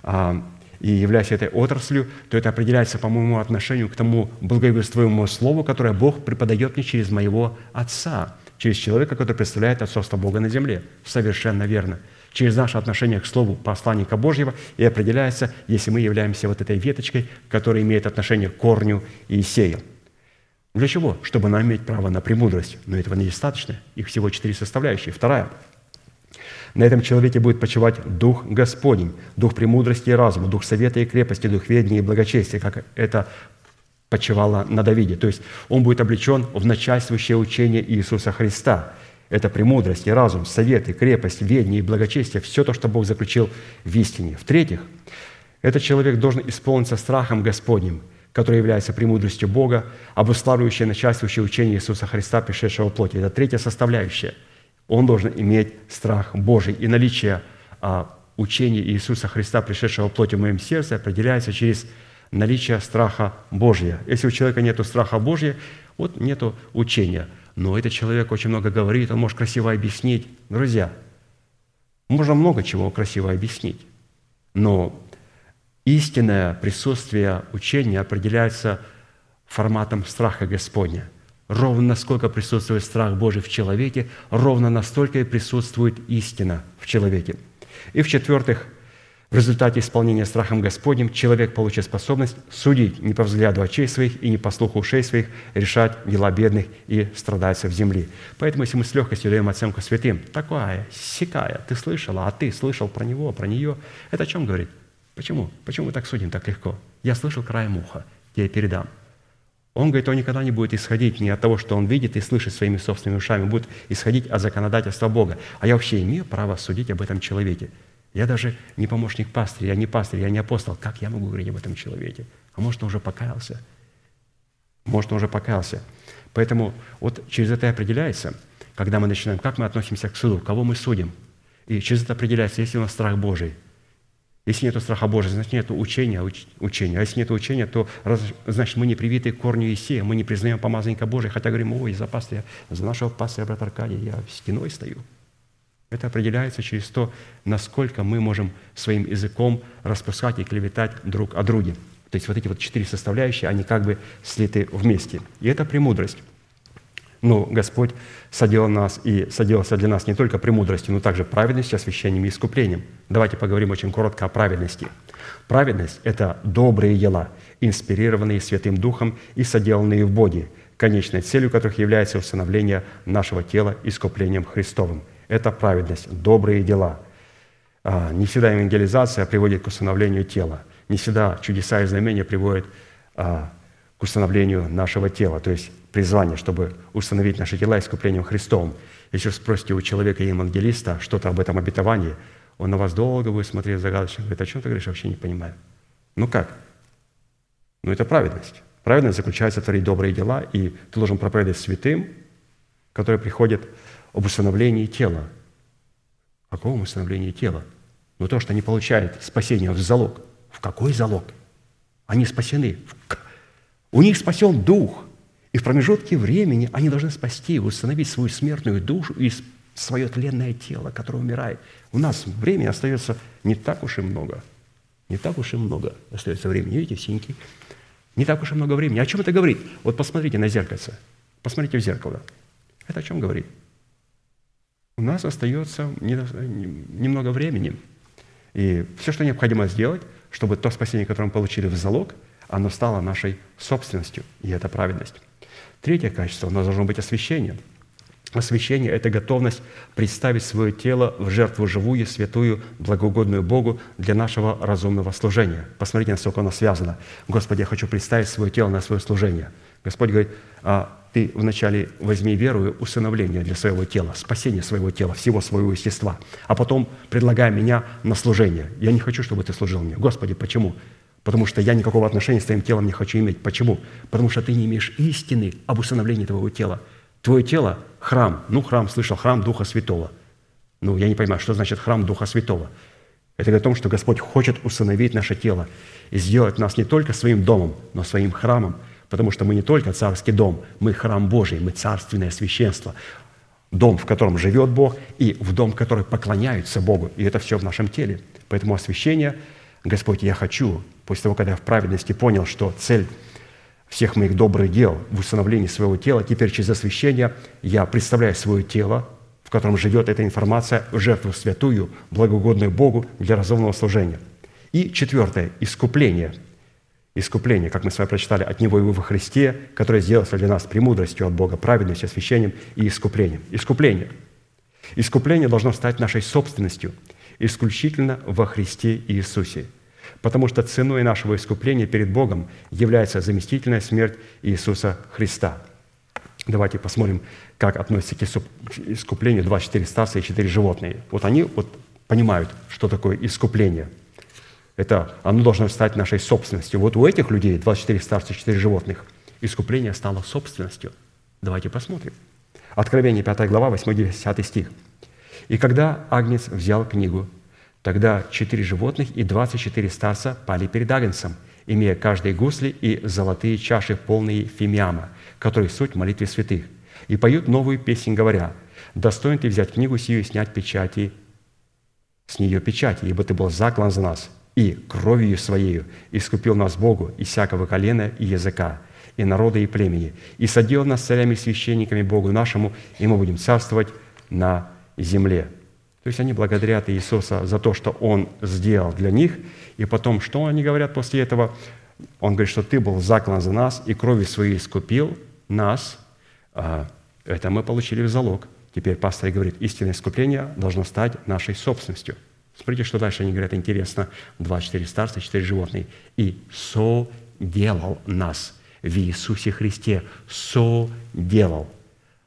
а, и являюсь этой отраслью, то это определяется по моему отношению к тому благовествуемому слову, которое Бог преподает мне через моего отца, через человека, который представляет отцовство Бога на земле. Совершенно верно. Через наше отношение к слову посланника Божьего и определяется, если мы являемся вот этой веточкой, которая имеет отношение к корню Иисея. Для чего? Чтобы нам иметь право на премудрость. Но этого недостаточно. Их всего четыре составляющие. Вторая. На этом человеке будет почивать Дух Господень, Дух премудрости и разума, Дух совета и крепости, Дух ведения и благочестия, как это почивало на Давиде. То есть он будет облечен в начальствующее учение Иисуса Христа. Это премудрость и разум, совет и крепость, ведение и благочестие. Все то, что Бог заключил в истине. В-третьих, этот человек должен исполниться страхом Господним, которая является премудростью Бога, обуславливающее начальствующее учение Иисуса Христа, пришедшего в плоти. Это третья составляющая. Он должен иметь страх Божий. И наличие а, учения Иисуса Христа, пришедшего в плоти в моем сердце, определяется через наличие страха Божия. Если у человека нет страха Божия, вот нет учения. Но этот человек очень много говорит, он может красиво объяснить. Друзья, можно много чего красиво объяснить, но истинное присутствие учения определяется форматом страха Господня. Ровно насколько присутствует страх Божий в человеке, ровно настолько и присутствует истина в человеке. И в-четвертых, в результате исполнения страхом Господним человек получит способность судить не по взгляду очей своих и не по слуху ушей своих, решать дела бедных и страдальцев земли. Поэтому, если мы с легкостью даем оценку святым, такая, сякая, ты слышала, а ты слышал про него, про нее, это о чем говорит? Почему? Почему мы так судим так легко? Я слышал краем уха, тебе передам. Он говорит, он никогда не будет исходить не от того, что он видит и слышит своими собственными ушами, будет исходить от законодательства Бога. А я вообще имею право судить об этом человеке. Я даже не помощник пастыря, я не пастырь, я не апостол. Как я могу говорить об этом человеке? А может, он уже покаялся? Может, он уже покаялся. Поэтому вот через это и определяется, когда мы начинаем, как мы относимся к суду, кого мы судим. И через это определяется, если у нас страх Божий. Если нет страха Божия, значит, нет учения, уч, учения. А если нет учения, то раз, значит, мы не привиты к корню Иисея, мы не признаем помазанника Божия, хотя говорим, ой, за пастыря, за нашего пастыря, брат Аркадий, я стеной стою. Это определяется через то, насколько мы можем своим языком распускать и клеветать друг о друге. То есть вот эти вот четыре составляющие, они как бы слиты вместе. И это премудрость. Но Господь соделал нас и соделался для нас не только премудростью, но также праведностью, освящением и искуплением. Давайте поговорим очень коротко о праведности. Праведность – это добрые дела, инспирированные Святым Духом и соделанные в Боге, конечной целью которых является усыновление нашего тела искуплением Христовым. Это праведность, добрые дела. Не всегда евангелизация приводит к усыновлению тела. Не всегда чудеса и знамения приводят к к установлению нашего тела, то есть призвание, чтобы установить наши тела искуплением Христовым. Если спросите у человека и евангелиста что-то об этом обетовании, он на вас долго будет смотреть загадочно, говорит, о чем ты говоришь, я вообще не понимаю. Ну как? Ну это праведность. Праведность заключается в творить добрые дела, и ты должен проповедовать святым, которые приходят об установлении тела. О каком установлении тела? Ну то, что они получают спасение в залог. В какой залог? Они спасены. У них спасен дух. И в промежутке времени они должны спасти, установить свою смертную душу и свое тленное тело, которое умирает. У нас времени остается не так уж и много. Не так уж и много остается времени. Видите, синенький. Не так уж и много времени. О чем это говорит? Вот посмотрите на зеркальце. Посмотрите в зеркало. Это о чем говорит? У нас остается немного времени. И все, что необходимо сделать, чтобы то спасение, которое мы получили в залог, оно стало нашей собственностью. И это праведность. Третье качество. У нас должно быть освящение. Освящение – это готовность представить свое тело в жертву живую, святую, благоугодную Богу для нашего разумного служения. Посмотрите, насколько оно связано. «Господи, я хочу представить свое тело на свое служение». Господь говорит, а ты вначале возьми веру и усыновление для своего тела, спасение своего тела, всего своего естества, а потом предлагай меня на служение. Я не хочу, чтобы ты служил мне. Господи, почему? Потому что я никакого отношения с твоим телом не хочу иметь. Почему? Потому что ты не имеешь истины об усыновлении твоего тела. Твое тело – храм. Ну, храм, слышал, храм Духа Святого. Ну, я не понимаю, что значит храм Духа Святого? Это говорит о том, что Господь хочет усыновить наше тело и сделать нас не только своим домом, но своим храмом, потому что мы не только царский дом, мы храм Божий, мы царственное священство, дом, в котором живет Бог, и в дом, в который поклоняются Богу. И это все в нашем теле. Поэтому освящение, Господь, я хочу, после того, когда я в праведности понял, что цель всех моих добрых дел в установлении своего тела, теперь через освящение я представляю свое тело, в котором живет эта информация, в жертву святую, благоугодную Богу для разумного служения. И четвертое – искупление. Искупление, как мы с вами прочитали, от Него и вы во Христе, которое сделался для нас премудростью от Бога, праведностью, освящением и искуплением. Искупление. Искупление должно стать нашей собственностью, исключительно во Христе Иисусе. Потому что ценой нашего искупления перед Богом является заместительная смерть Иисуса Христа. Давайте посмотрим, как относятся к искуплению два, четыре старца и четыре животные. Вот они вот понимают, что такое искупление. Это, оно должно стать нашей собственностью. Вот у этих людей, двадцать четыре старца и четыре животных, искупление стало собственностью. Давайте посмотрим. Откровение пятая глава, восьмой-десятый стих. «И когда Агнец взял книгу, тогда четыре животных и двадцать четыре старца пали перед Агнцем, имея каждые гусли и золотые чаши, полные фимиама, которые суть молитвы святых, и поют новую песнь, говоря, «Достоин ты взять книгу сию и снять печати, с нее печати, ибо ты был заклан за нас, и кровью своею искупил нас Богу и всякого колена и языка, и народа и племени, и садил нас царями и священниками Богу нашему, и мы будем царствовать на земле». То есть они благодарят Иисуса за то, что Он сделал для них. И потом, что они говорят после этого? Он говорит, что «Ты был заклан за нас, и кровью Своей искупил нас». Это мы получили в залог. Теперь пастор говорит, истинное искупление должно стать нашей собственностью. Смотрите, что дальше они говорят, интересно. Два, четыре старца, четыре животные. «И соделал нас в Иисусе Христе». Соделал.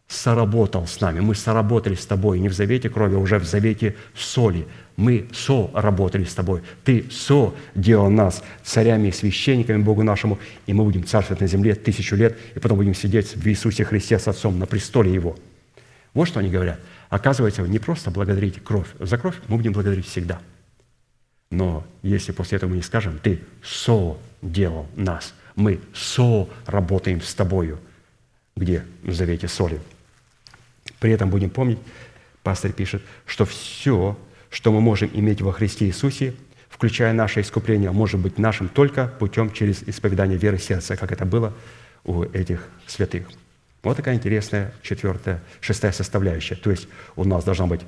Соработал с нами. Мы соработали с тобой не в завете крови, а уже в завете соли. Мы соработали с тобой. Ты соделал нас царями и священниками Богу нашему, и мы будем царствовать на земле тысячу лет, и потом будем сидеть в Иисусе Христе с Отцом на престоле Его. Вот что они говорят. Оказывается, не просто благодарить кровь. За кровь мы будем благодарить всегда. Но если после этого мы не скажем, ты соделал нас, мы соработаем с тобою, где в завете соли. При этом будем помнить, пастор пишет, что все, что мы можем иметь во Христе Иисусе, включая наше искупление, может быть нашим только путем через исповедание веры сердца, как это было у этих святых. Вот такая интересная четвертая, шестая составляющая. То есть у нас должна быть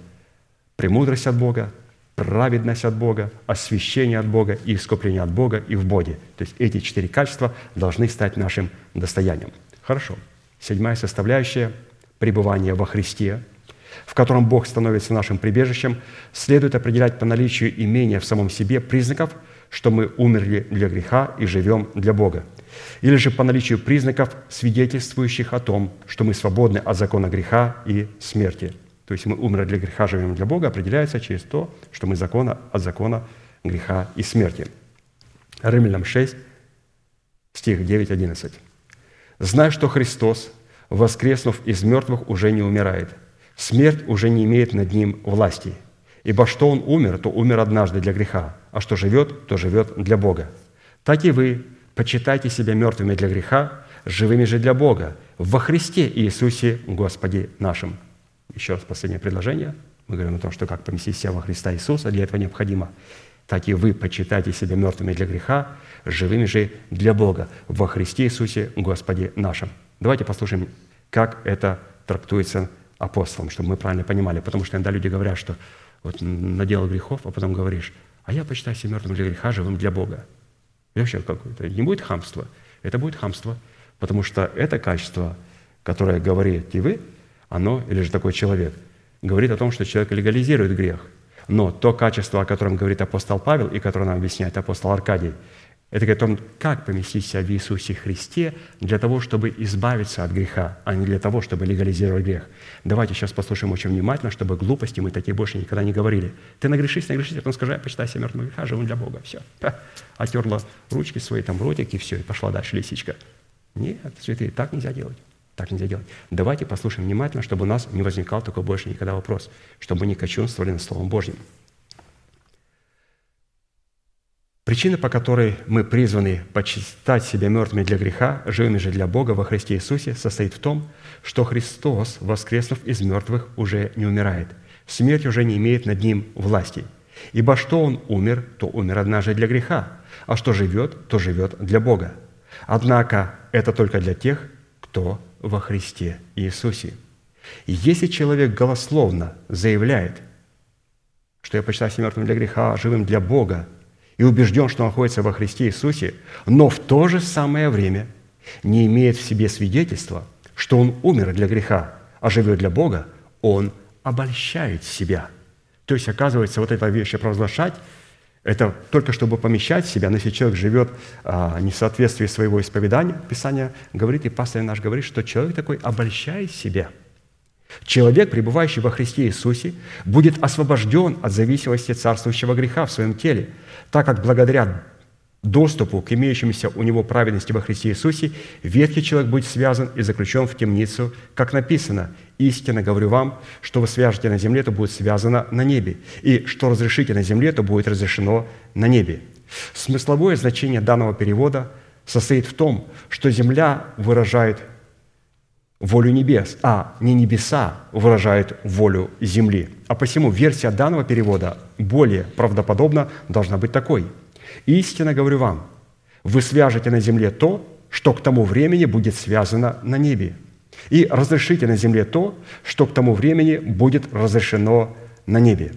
премудрость от Бога, праведность от Бога, освящение от Бога и искупление от Бога и в Боге. То есть эти четыре качества должны стать нашим достоянием. Хорошо. Седьмая составляющая – пребывание во Христе, в котором Бог становится нашим прибежищем, следует определять по наличию имения в самом себе признаков, что мы умерли для греха и живем для Бога. или же по наличию признаков, свидетельствующих о том, что мы свободны от закона греха и смерти. То есть мы умерли для греха, живем для Бога, определяется через то, что мы закона, от закона греха и смерти. Римлянам шесть, стих девять одиннадцать. «Знай, что Христос, воскреснув из мертвых, уже не умирает. Смерть уже не имеет над ним власти. Ибо что он умер, то умер однажды для греха, а что живет, то живет для Бога. Так и вы почитайте себя мертвыми для греха, живыми же для Бога, во Христе Иисусе Господе нашим». Еще раз последнее предложение. Мы говорим о том, что как поместить себя во Христа Иисуса, для этого необходимо. «Так и вы почитайте себя мертвыми для греха, живыми же для Бога, во Христе Иисусе Господе нашим». Давайте послушаем, как это трактуется апостолом, чтобы мы правильно понимали. Потому что иногда люди говорят, что вот наделал грехов, а потом говоришь, а я почитаю себя мертвым для греха, живым для Бога. И вообще какое-то не будет хамства, это будет хамство, потому что это качество, которое говорите вы, оно, или же такой человек, говорит о том, что человек легализирует грех. Но то качество, о котором говорит апостол Павел и которое нам объясняет апостол Аркадий, это говорит о том, как поместить себя в Иисусе Христе для того, чтобы избавиться от греха, а не для того, чтобы легализировать грех. Давайте сейчас послушаем очень внимательно, чтобы глупости мы такие больше никогда не говорили. Ты нагрешись, нагрешись, а потом скажи, я почитаю себя мертвым греха, живу для Бога. Все. Отерла ручки свои, там ротик, и все, и пошла дальше лисичка. Нет, святые, так нельзя делать. Так нельзя делать. Давайте послушаем внимательно, чтобы у нас не возникал такой больше никогда вопрос, чтобы мы не кощунствовали над Словом Божьим. Причина, по которой мы призваны почитать себя мертвыми для греха, живыми же для Бога во Христе Иисусе, состоит в том, что Христос, воскреснув из мертвых, уже не умирает. Смерть уже не имеет над Ним власти. Ибо что Он умер, то умер однажды для греха, а что живет, то живет для Бога. Однако это только для тех, кто во Христе Иисусе. И если человек голословно заявляет, что я почитаю себя мертвым для греха, живым для Бога, и убежден, что он находится во Христе Иисусе, но в то же самое время не имеет в себе свидетельства, что он умер для греха, а живет для Бога, он обольщает себя. То есть, оказывается, вот эта вещь провозглашать, это только чтобы помещать себя, но если человек живет а, не в соответствии своего исповедания, Писание говорит, и пастырь наш говорит, что человек такой обольщает себя. Человек, пребывающий во Христе Иисусе, будет освобожден от зависимости царствующего греха в своем теле, так как благодаря доступу к имеющемуся у него праведности во Христе Иисусе ветхий человек будет связан и заключен в темницу, как написано: «Истинно говорю вам, что вы свяжете на земле, то будет связано на небе, и что разрешите на земле, то будет разрешено на небе». Смысловое значение данного перевода состоит в том, что земля выражает волю небес, а не небеса выражают волю земли. А посему версия данного перевода более правдоподобно должна быть такой: «Истинно говорю вам, вы свяжете на земле то, что к тому времени будет связано на небе, и разрешите на земле то, что к тому времени будет разрешено на небе».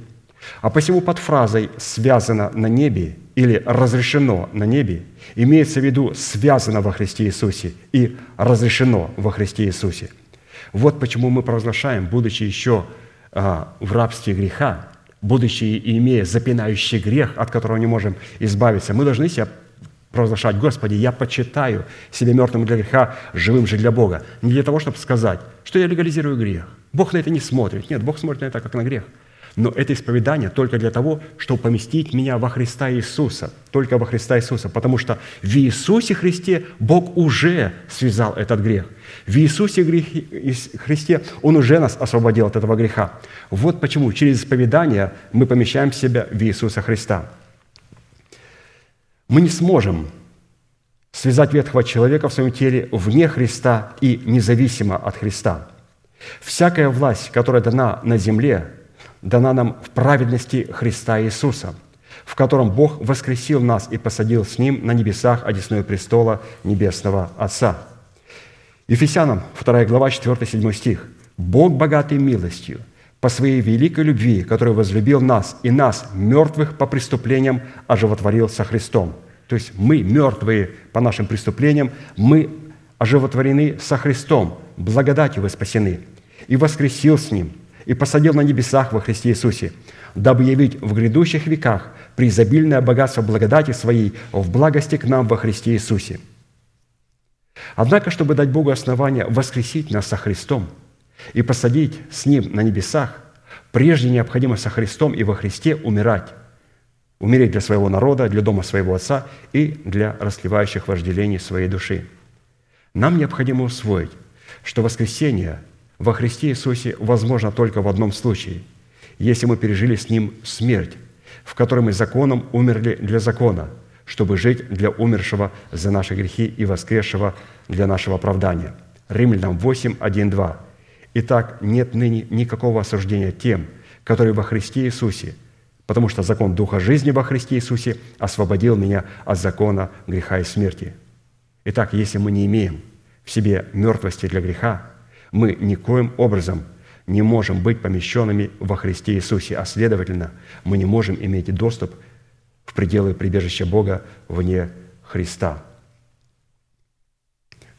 А посему под фразой «связано на небе» или «разрешено на небе» имеется в виду «связано во Христе Иисусе» и «разрешено во Христе Иисусе». Вот почему мы провозглашаем, будучи еще а, в рабстве греха, будучи и имея запинающий грех, от которого не можем избавиться, мы должны себя провозглашать: «Господи, я почитаю себя мертвым для греха, живым же для Бога». Не для того, чтобы сказать, что я легализирую грех. Бог на это не смотрит. Нет, Бог смотрит на это как на грех. Но это исповедание только для того, чтобы поместить меня во Христа Иисуса, только во Христа Иисуса, потому что в Иисусе Христе Бог уже связал этот грех. В Иисусе Христе Он уже нас освободил от этого греха. Вот почему через исповедание мы помещаем себя в Иисуса Христа. Мы не сможем связать ветхого человека в своем теле вне Христа и независимо от Христа. Всякая власть, которая дана на земле, дана нам в праведности Христа Иисуса, в котором Бог воскресил нас и посадил с Ним на небесах одесную престола Небесного Отца. Ефесянам вторая глава, четвёртый-седьмой стих. «Бог, богатый милостью, по Своей великой любви, который возлюбил нас и нас, мертвых по преступлениям, оживотворил со Христом». То есть мы, мертвые по нашим преступлениям, мы оживотворены со Христом, благодатью вы спасены, и воскресил с Ним, и посадил на небесах во Христе Иисусе, дабы явить в грядущих веках преизобильное богатство благодати Своей в благости к нам во Христе Иисусе. Однако, чтобы дать Богу основание воскресить нас со Христом и посадить с Ним на небесах, прежде необходимо со Христом и во Христе умирать, умереть для своего народа, для дома своего Отца и для расслевающих вожделений своей души. Нам необходимо усвоить, что воскресение во Христе Иисусе возможно только в одном случае, если мы пережили с Ним смерть, в которой мы законом умерли для закона, чтобы жить для умершего за наши грехи и воскресшего для нашего оправдания. Римлянам восемь, один, два. «Итак, нет ныне никакого осуждения тем, которые во Христе Иисусе, потому что закон Духа жизни во Христе Иисусе освободил меня от закона греха и смерти». Итак, если мы не имеем в себе мертвости для греха, мы никоим образом не можем быть помещенными во Христе Иисусе, а следовательно, мы не можем иметь доступ в пределы прибежища Бога вне Христа.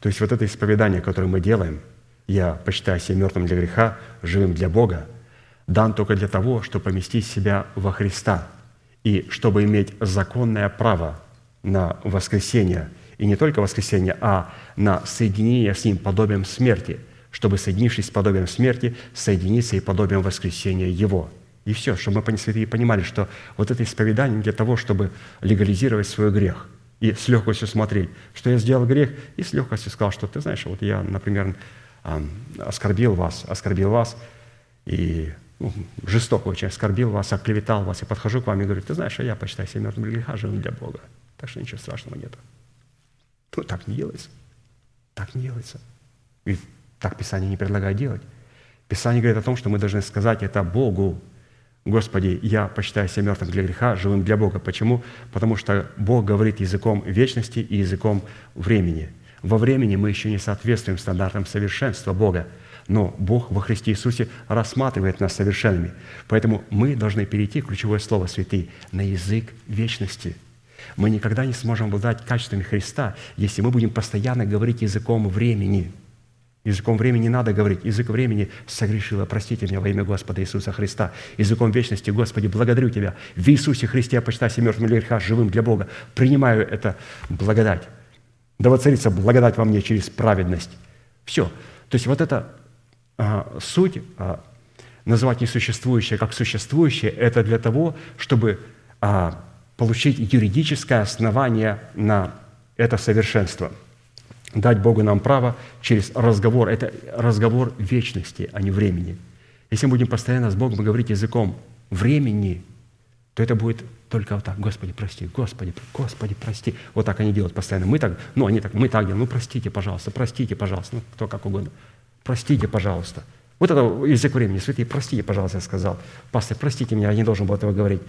То есть вот это исповедание, которое мы делаем, «Я почитаю себя мертвым для греха, живым для Бога», дан только для того, чтобы поместить себя во Христа и чтобы иметь законное право на воскресение, и не только воскресение, а на соединение с Ним подобием смерти, чтобы, соединившись с подобием смерти, соединиться и подобием воскресения Его. И все, чтобы мы святые понимали, что вот это исповедание для того, чтобы легализировать свой грех и с легкостью смотреть, что я сделал грех, и с легкостью сказал, что ты знаешь, вот я, например, оскорбил вас, оскорбил вас, и ну, жестоко очень оскорбил вас, оклеветал вас, и подхожу к вам и говорю, ты знаешь, а я почитаю себя мертвым для греха, живым для Бога. Так что ничего страшного нету. Ну, так не делается. Так не делается. И так Писание не предлагает делать. Писание говорит о том, что мы должны сказать это Богу. Господи, я почитаю себя мертвым для греха, живым для Бога. Почему? Потому что Бог говорит языком вечности и языком времени. Во времени мы еще не соответствуем стандартам совершенства Бога, но Бог во Христе Иисусе рассматривает нас совершенными. Поэтому мы должны перейти, ключевое слово «святый», на язык вечности. Мы никогда не сможем обладать качествами Христа, если мы будем постоянно говорить языком времени. Языком времени надо говорить. Язык времени согрешила, простите меня во имя Господа Иисуса Христа. Языком вечности, Господи, благодарю Тебя. В Иисусе Христе я почитаю себя мертвым для греха, живым для Бога. Принимаю это благодать. Да воцарится благодать во мне через праведность. Все. То есть вот это а, суть, а, называть несуществующее как существующее, это для того, чтобы а, получить юридическое основание на это совершенство. Дать Богу нам право через разговор. Это разговор вечности, а не времени. Если мы будем постоянно с Богом говорить языком времени, то это будет только вот так. Господи, прости, Господи, Господи, прости. Вот так они делают постоянно. Мы так, ну, они так, мы так делаем. Ну, простите, пожалуйста, простите, пожалуйста. Ну, кто как угодно. Простите, пожалуйста. Вот это язык времени. Святые, простите, пожалуйста, я сказал. Пастор, простите меня, я не должен был этого говорить.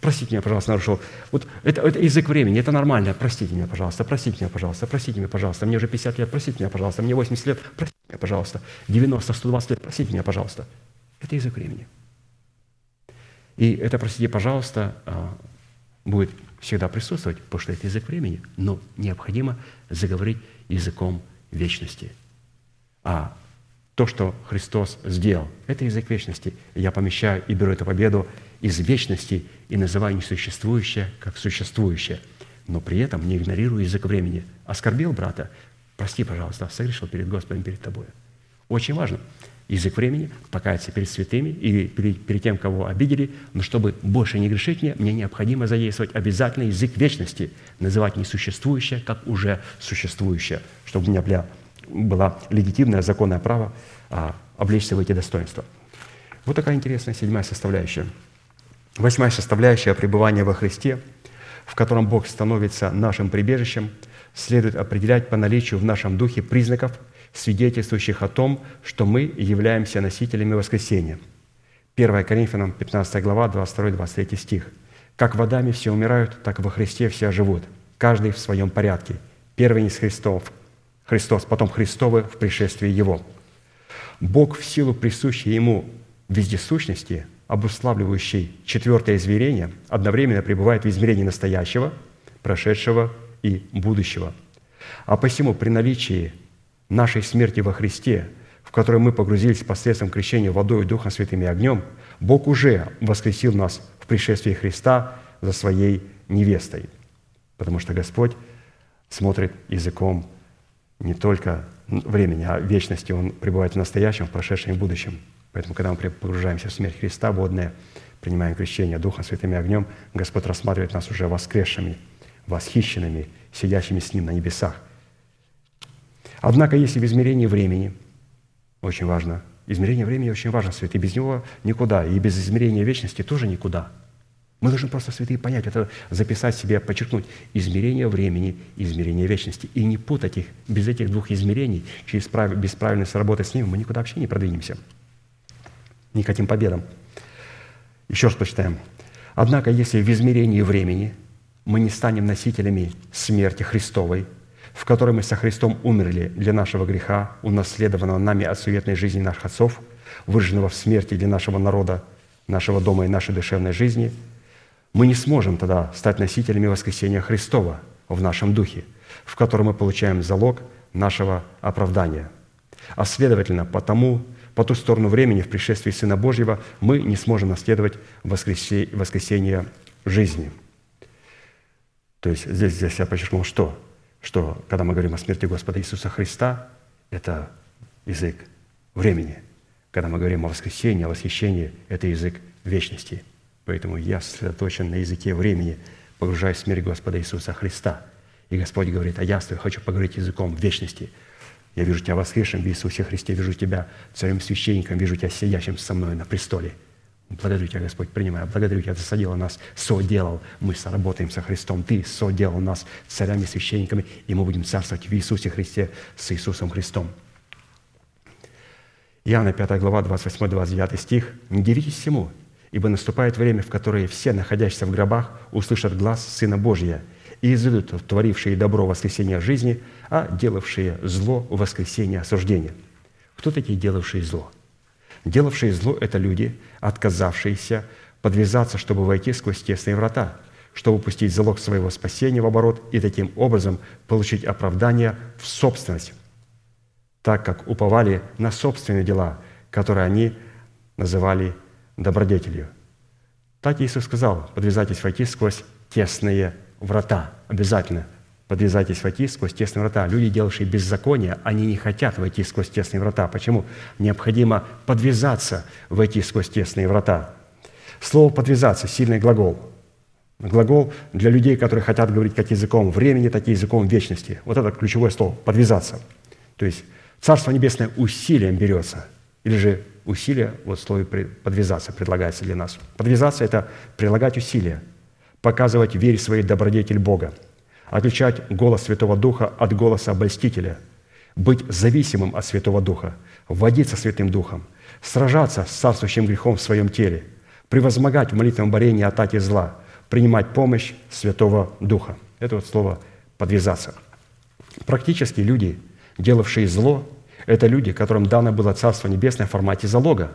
Простите меня, пожалуйста, нарушил. Вот это, это язык времени, это нормально. Простите меня, пожалуйста, простите меня, пожалуйста, простите меня, пожалуйста. Мне уже пятьдесят лет, простите меня, пожалуйста. Мне восемьдесят лет, простите меня, пожалуйста. девяносто, сто двадцать лет, простите меня, пожалуйста. Это язык времени. И это, простите, пожалуйста, будет всегда присутствовать, потому что это язык времени, но необходимо заговорить языком вечности. А то, что Христос сделал, это язык вечности. Я помещаю и беру эту победу из вечности и называю несуществующее как существующее, но при этом не игнорирую язык времени. Оскорбил брата? Прости, пожалуйста, согрешил перед Господом, перед тобой. Очень важно. Язык времени, покаяться перед святыми и перед, перед тем, кого обидели, но чтобы больше не грешить мне, мне необходимо задействовать обязательно язык вечности, называть несуществующее как уже существующее, чтобы у меня бля, было легитимное законное право а, облечься в эти достоинства. Вот такая интересная седьмая составляющая. Восьмая составляющая пребывания во Христе, в котором Бог становится нашим прибежищем, следует определять по наличию в нашем духе признаков, свидетельствующих о том, что мы являемся носителями воскресения. первое Коринфянам пятнадцатая глава, двадцать два двадцать три стих. «Как в Адаме все умирают, так во Христе все живут, каждый в своем порядке. Первенец Христов, Христос, потом Христовы в пришествии Его». Бог в силу присущей Ему вездесущности, обуславливающей четвертое измерение, одновременно пребывает в измерении настоящего, прошедшего и будущего. А посему при наличии нашей смерти во Христе, в которой мы погрузились посредством крещения водой, Духом Святым и огнем, Бог уже воскресил нас в пришествии Христа за своей невестой, потому что Господь смотрит языком не только времени, а вечности. Он пребывает в настоящем, в прошедшем и в будущем. Поэтому, когда мы погружаемся в смерть Христа водное, принимаем крещение Духом Святым и огнем, Господь рассматривает нас уже воскресшими, восхищенными, сидящими с Ним на небесах. Однако, если в измерении времени, очень важно, измерение времени очень важно, святые, без него никуда, и без измерения вечности тоже никуда. Мы должны просто, святые, понять, это записать себе, подчеркнуть, измерение времени, измерение вечности, и не путать их. Без этих двух измерений, через прав... без правильной работы с ними мы никуда вообще не продвинемся, никаким победам. Еще раз почитаем. Однако, если в измерении времени мы не станем носителями смерти Христовой, в которой мы со Христом умерли для нашего греха, унаследованного нами от суетной жизни наших отцов, выраженного в смерти для нашего народа, нашего дома и нашей душевной жизни, мы не сможем тогда стать носителями воскресения Христова в нашем духе, в котором мы получаем залог нашего оправдания. А следовательно, потому, по ту сторону времени в пришествии Сына Божьего мы не сможем наследовать воскресение жизни. То есть здесь, здесь я подчеркнул, что? Что, когда мы говорим о смерти Господа Иисуса Христа, это язык времени. Когда мы говорим о воскресении, о восхищении, это язык вечности. Поэтому я сосредоточен на языке времени, погружаясь в смерть Господа Иисуса Христа. И Господь говорит: «А я с тобой хочу поговорить языком вечности. Я вижу тебя воскресшим в Иисусе Христе, вижу тебя царем-священником, вижу тебя сидящим со мной на престоле. Благодарю тебя, Господь, принимай. Благодарю тебя, ты соделал нас, соделал. Мы соработаем со Христом. Ты соделал нас царями, священниками, и мы будем царствовать в Иисусе Христе с Иисусом Христом». Иоанна пятая глава, двадцать восьмой двадцать девятый стих. «Не дивитесь всему, ибо наступает время, в которое все, находящиеся в гробах, услышат глас Сына Божия, и изыдут творившие добро воскресения жизни, а делавшие зло воскресения осуждения». Кто такие делавшие зло? Делавшие зло – это люди, отказавшиеся подвязаться, чтобы войти сквозь тесные врата, чтобы пустить залог своего спасения в оборот и таким образом получить оправдание в собственность, так как уповали на собственные дела, которые они называли добродетелью. Так Иисус сказал: «Подвязайтесь войти сквозь тесные врата». Обязательно подвязайтесь войти сквозь тесные врата. Люди, делавшие беззаконие, они не хотят войти сквозь тесные врата. Почему? Необходимо подвязаться, войти сквозь тесные врата. Слово «подвязаться» – сильный глагол. Глагол для людей, которые хотят говорить как языком времени, так и языком вечности. Вот это ключевое слово – «подвязаться». То есть Царство Небесное усилием берется. Или же усилие, вот слово «подвязаться» предлагается для нас. Подвязаться – это прилагать усилия, показывать вере своей добродетель Бога, отличать голос Святого Духа от голоса обольстителя, быть зависимым от Святого Духа, водиться Святым Духом, сражаться с царствующим грехом в своем теле, превозмогать в молитвенном борении атаки зла, принимать помощь Святого Духа. Это вот слово «подвязаться». Практически люди, делавшие зло, это люди, которым дано было Царство Небесное в формате залога.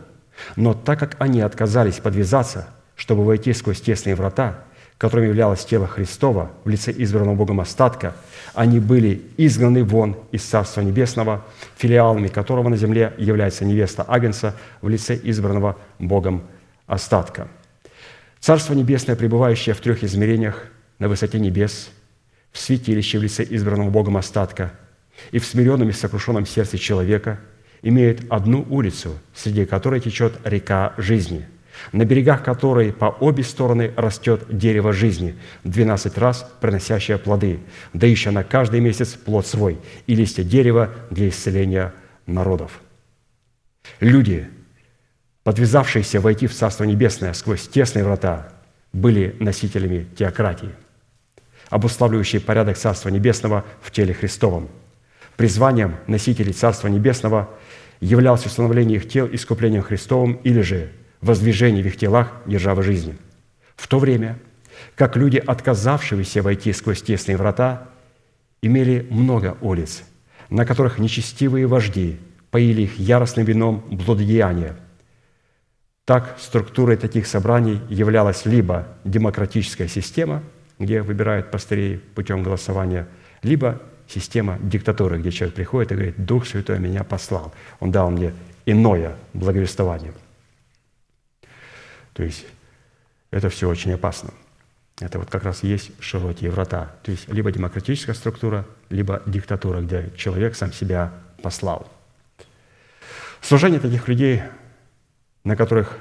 Но так как они отказались подвязаться, чтобы войти сквозь тесные врата, которым являлось тело Христово в лице избранного Богом остатка, они были изгнаны вон из Царства Небесного, филиалами которого на земле является невеста Агнца в лице избранного Богом остатка. Царство Небесное, пребывающее в трех измерениях: на высоте небес, в святилище в лице избранного Богом остатка и в смиренном и сокрушенном сердце человека, имеет одну улицу, среди которой течет река жизни, на берегах которой по обе стороны растет дерево жизни, двенадцать раз приносящее плоды, дающее на каждый месяц плод свой и листья дерева для исцеления народов. Люди, подвязавшиеся войти в Царство Небесное сквозь тесные врата, были носителями теократии, обуславливающей порядок Царства Небесного в теле Христовом. Призванием носителей Царства Небесного являлось установление их тел искуплением Христовым или же воздвижение в их телах державы жизни. В то время, как люди, отказавшиеся войти сквозь тесные врата, имели много улиц, на которых нечестивые вожди поили их яростным вином блудодеяния. Так, структурой таких собраний являлась либо демократическая система, где выбирают пастырей путем голосования, либо система диктатуры, где человек приходит и говорит: «Дух Святой меня послал, Он дал мне иное благовествование». То есть это все очень опасно. Это вот как раз есть широкие врата. То есть либо демократическая структура, либо диктатура, где человек сам себя послал. Служение таких людей, на которых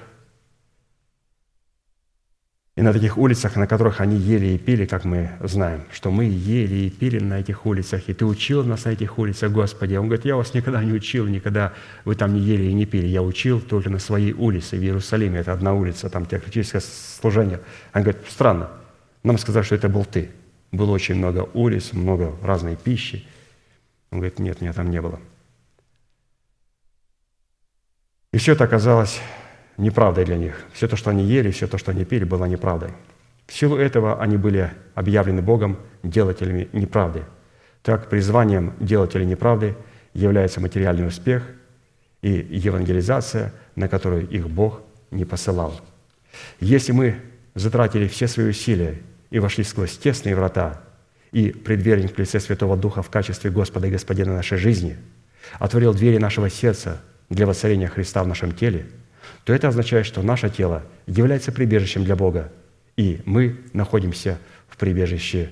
и на таких улицах, на которых они ели и пили, как мы знаем, что мы ели и пили на этих улицах, и Ты учил нас на этих улицах, Господи. Он говорит, я вас никогда не учил, никогда вы там не ели и не пили. Я учил только на своей улице в Иерусалиме. Это одна улица, там теократическое служение. Он говорит, странно, нам сказали, что это был Ты. Было очень много улиц, много разной пищи. Он говорит, нет, меня там не было. И все это оказалось неправдой для них. Все то, что они ели, все то, что они пили, было неправдой. В силу этого они были объявлены Богом делателями неправды. Так, призванием делателей неправды является материальный успех и евангелизация, на которую их Бог не посылал. Если мы затратили все свои усилия и вошли сквозь тесные врата и предверен к лице Святого Духа в качестве Господа и Господина нашей жизни, отворил двери нашего сердца для воцарения Христа в нашем теле, то это означает, что наше тело является прибежищем для Бога, и мы находимся в прибежище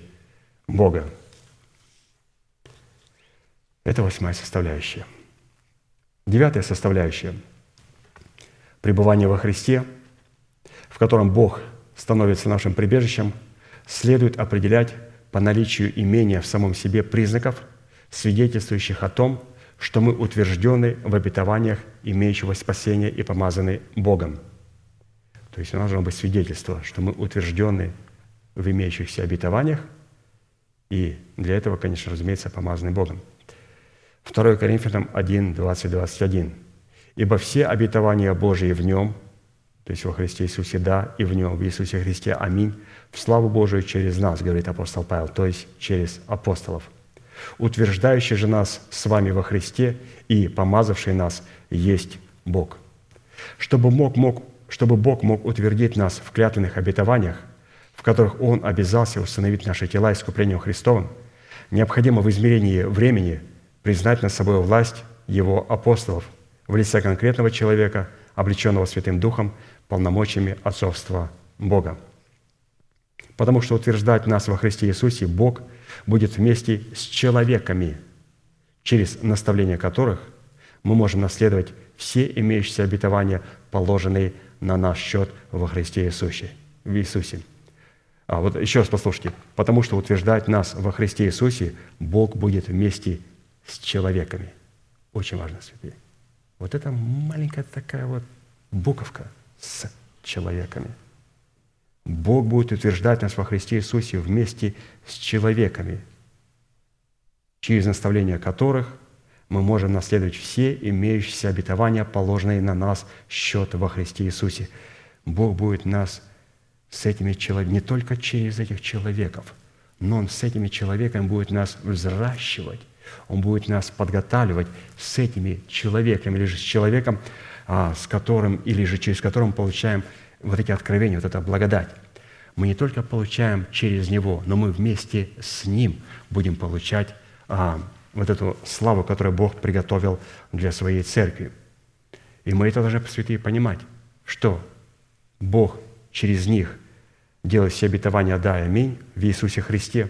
Бога. Это восьмая составляющая. Девятая составляющая – пребывание во Христе, в котором Бог становится нашим прибежищем, следует определять по наличию имения в самом себе признаков, свидетельствующих о том, что мы утверждены в обетованиях имеющего спасения и помазаны Богом. То есть у нас должно быть свидетельство, что мы утверждены в имеющихся обетованиях, и для этого, конечно, разумеется, помазаны Богом. Второе Коринфянам один, двадцать, двадцать один. «Ибо все обетования Божии в Нем, то есть во Христе Иисусе, да, и в Нем, в Иисусе Христе, аминь, в славу Божию через нас, говорит апостол Павел, то есть через апостолов, утверждающий же нас с вами во Христе и помазавший нас есть Бог. Чтобы, мог, мог, чтобы Бог мог утвердить нас в клятвенных обетованиях, в которых Он обязался установить наши тела искуплением Христовым, необходимо в измерении времени признать над собой власть Его апостолов в лице конкретного человека, облеченного Святым Духом, полномочиями отцовства Бога. Потому что утверждать нас во Христе Иисусе Бог будет вместе с человеками, через наставление которых мы можем наследовать все имеющиеся обетования, положенные на наш счет во Христе Иисусе. В Иисусе. А вот еще раз послушайте. Потому что утверждать нас во Христе Иисусе Бог будет вместе с человеками. Очень важно, святые. Вот это маленькая такая вот буковка с человеками. Бог будет утверждать нас во Христе Иисусе вместе с человеками, через наставление которых мы можем наследовать все имеющиеся обетования, положенные на нас счет во Христе Иисусе. Бог будет нас с этими человеками, не только через этих человеков, но Он с этими человеками будет нас взращивать, Он будет нас подготавливать с этими человеками, или же с человеком, с которым, или же через которым получаем вот эти откровения, вот эта благодать. Мы не только получаем через Него, но мы вместе с Ним будем получать а, вот эту славу, которую Бог приготовил для Своей Церкви. И мы это должны, святые, понимать, что Бог через них делает все обетования «да» и «аминь» в Иисусе Христе,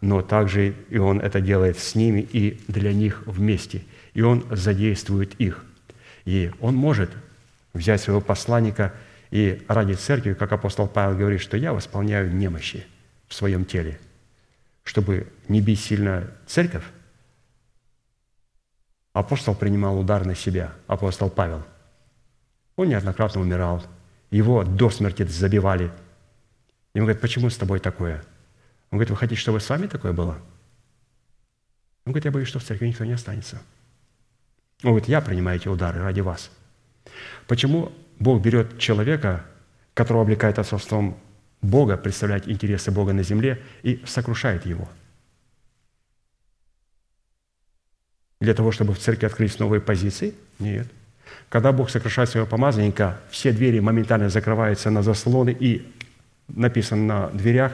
но также и Он это делает с ними и для них вместе, и Он задействует их. И Он может взять своего посланника и ради церкви, как апостол Павел говорит, что я восполняю немощи в своем теле, чтобы не бить сильно церковь. Апостол принимал удар на себя, апостол Павел. Он неоднократно умирал, его до смерти забивали. И он говорит, почему с тобой такое? Он говорит, вы хотите, чтобы с вами такое было? Он говорит, я боюсь, что в церкви никто не останется. Он говорит, я принимаю эти удары ради вас. Почему Бог берет человека, которого облекает отцовством Бога, представляет интересы Бога на земле, и сокрушает его. Для того, чтобы в церкви открылись новые позиции? Нет. Когда Бог сокрушает своего помазанника, все двери моментально закрываются на заслоны, и написано на дверях,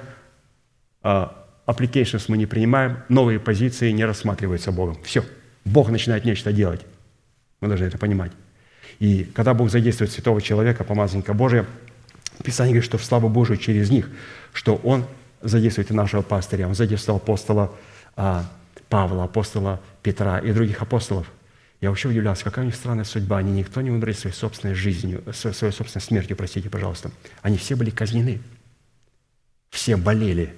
applications мы не принимаем, новые позиции не рассматриваются Богом. Все. Бог начинает нечто делать. Мы должны это понимать. И когда Бог задействует святого человека, помазанника Божия, Писание говорит, что в славу Божию через них, что Он задействует и нашего пастыря, Он задействовал апостола а, Павла, апостола Петра и других апостолов. Я вообще удивлялся, какая у них странная судьба. Они никто не умирает своей собственной жизнью, своей собственной смертью, простите, пожалуйста. Они все были казнены. Все болели.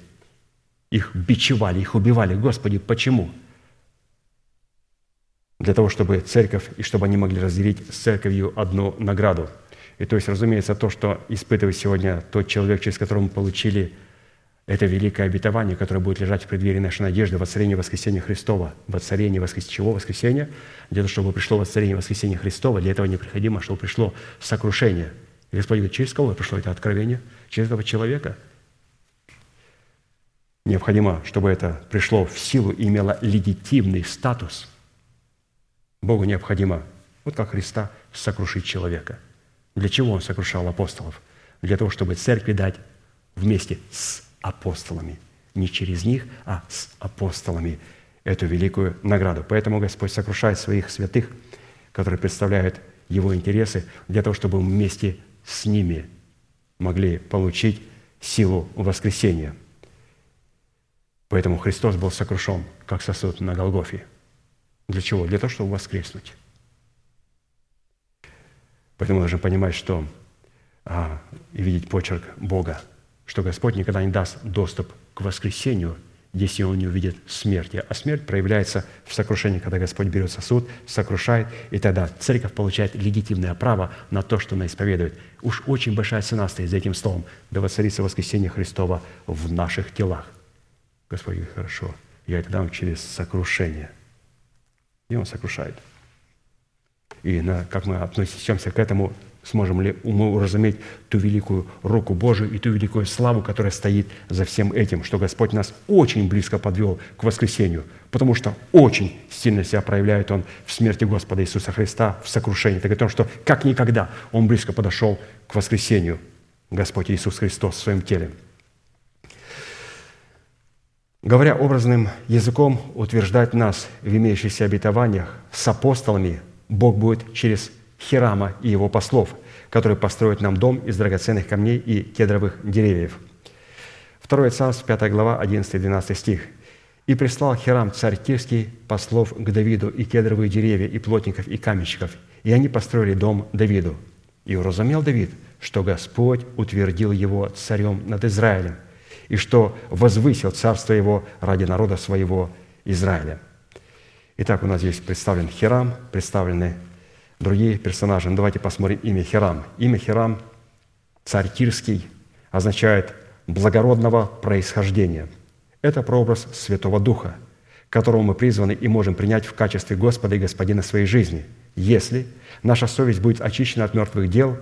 Их бичевали, их убивали. Господи, почему? Для того, чтобы церковь, и чтобы они могли разделить с церковью одну награду. И то есть, разумеется, то, что испытывает сегодня тот человек, через которого мы получили это великое обетование, которое будет лежать в преддверии нашей надежды, воцарение воскресения Христова. Воцарение воскресения. Чего воскресения? Для того, чтобы пришло воцарение воскресения Христова, для этого необходимо, чтобы пришло сокрушение. И Господь говорит, через кого пришло это откровение? Через этого человека. Необходимо, чтобы это пришло в силу и имело легитимный статус. Богу необходимо, вот как Христа, сокрушить человека. Для чего Он сокрушал апостолов? Для того, чтобы церкви дать вместе с апостолами. Не через них, а с апостолами эту великую награду. Поэтому Господь сокрушает своих святых, которые представляют Его интересы, для того, чтобы вместе с ними могли получить силу воскресения. Поэтому Христос был сокрушен, как сосуд на Голгофе. Для чего? Для того, чтобы воскреснуть. Поэтому мы должны понимать, что а, и видеть почерк Бога, что Господь никогда не даст доступ к воскресению, если Он не увидит смерти. А смерть проявляется в сокрушении, когда Господь берет сосуд, сокрушает, и тогда церковь получает легитимное право на то, что она исповедует. Уж очень большая цена стоит за этим словом. Да воцарится воскресение Христова в наших телах. Господь говорит, хорошо, я это дам через сокрушение. И Он сокрушает. И на, как мы относимся к этому, сможем ли мы уразуметь ту великую руку Божию и ту великую славу, которая стоит за всем этим, что Господь нас очень близко подвел к воскресению, потому что очень сильно себя проявляет Он в смерти Господа Иисуса Христа, в сокрушении. Так и то, что как никогда Он близко подошел к воскресению, Господь Иисус Христос в Своем теле. Говоря образным языком, утверждать нас в имеющихся обетованиях с апостолами Бог будет через Хирама и его послов, которые построят нам дом из драгоценных камней и кедровых деревьев. Второе Царство, пятая глава, одиннадцатый-двенадцатый стих. «И прислал Хирам, царь Кирский, послов к Давиду, и кедровые деревья, и плотников, и каменщиков, и они построили дом Давиду. И уразумел Давид, что Господь утвердил его царем над Израилем, и что возвысил царство его ради народа своего Израиля». Итак, у нас здесь представлен Хирам, представлены другие персонажи. Но давайте посмотрим имя Хирам. Имя Хирам, царь Кирский, означает «благородного происхождения». Это прообраз Святого Духа, которого мы призваны и можем принять в качестве Господа и Господина своей жизни, если наша совесть будет очищена от мертвых дел,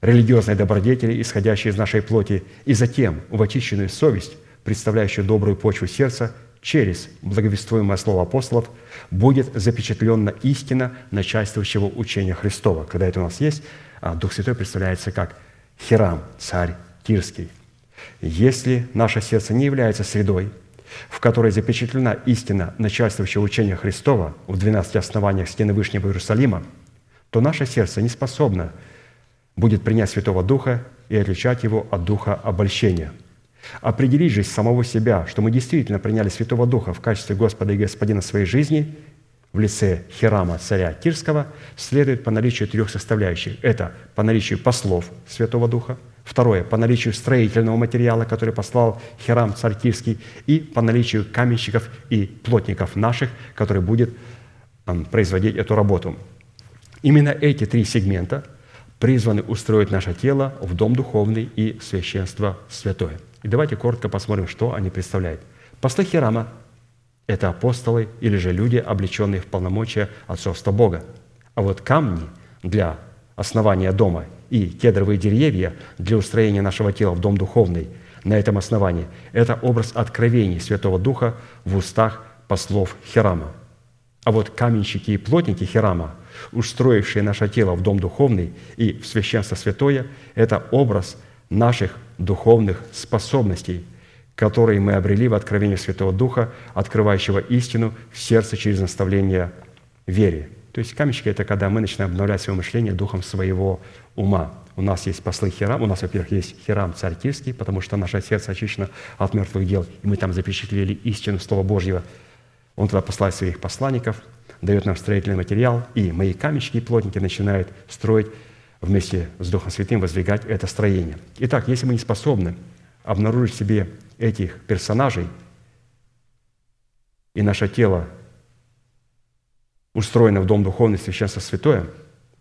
религиозной добродетели, исходящей из нашей плоти, и затем в очищенную совесть, представляющую добрую почву сердца, через благовествуемое слово апостолов будет запечатлена истина начальствующего учения Христова. Когда это у нас есть, Дух Святой представляется как Хирам, царь Кирский. Если наше сердце не является средой, в которой запечатлена истина начальствующего учения Христова в двенадцати основаниях стены Вышнего Иерусалима, то наше сердце не способно будет принять Святого Духа и отличать его от духа обольщения. Определить же самого себя, что мы действительно приняли Святого Духа в качестве Господа и Господина своей жизни в лице Хирама, царя Кирского, следует по наличию трех составляющих. Это по наличию послов Святого Духа, второе – по наличию строительного материала, который послал Хирам, царь Кирский, и по наличию каменщиков и плотников наших, которые будут производить эту работу. Именно эти три сегмента призваны устроить наше тело в дом духовный и священство святое. И давайте коротко посмотрим, что они представляют. Послы Хирама – это апостолы или же люди, облеченные в полномочия отцовства Бога. А вот камни для основания дома и кедровые деревья для устроения нашего тела в дом духовный на этом основании – это образ откровений Святого Духа в устах послов Хирама. А вот каменщики и плотники Хирама, устроившие наше тело в дом духовный и в священство святое – это образ наших духовных способностей, которые мы обрели в откровении Святого Духа, открывающего истину в сердце через наставление вере. То есть камешки – это когда мы начинаем обновлять свое мышление духом своего ума. У нас есть послы Хирам, у нас, во-первых, есть Хирам царь Киевский, потому что наше сердце очищено от мертвых дел, и мы там запечатлели истину Слова Божьего. Он туда посылает своих посланников, дает нам строительный материал, и мои камешки и плотники начинают строить вместе с Духом Святым, воздвигать это строение. Итак, если мы не способны обнаружить в себе этих персонажей, и наше тело устроено в дом духовный, священство святое,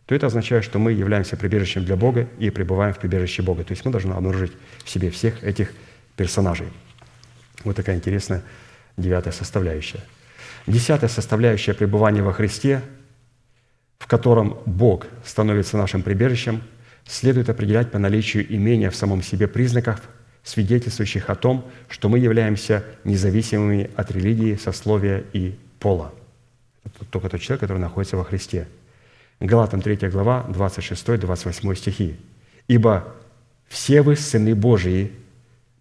то это означает, что мы являемся прибежищем для Бога и пребываем в прибежище Бога. То есть мы должны обнаружить в себе всех этих персонажей. Вот такая интересная девятая составляющая. Десятая составляющая пребывания во Христе, в котором Бог становится нашим прибежищем, следует определять по наличию имения в самом себе признаков, свидетельствующих о том, что мы являемся независимыми от религии, сословия и пола. Это только тот человек, который находится во Христе. Галатам третья глава, двадцать шестой - двадцать восьмой стихи. «Ибо все вы сыны Божии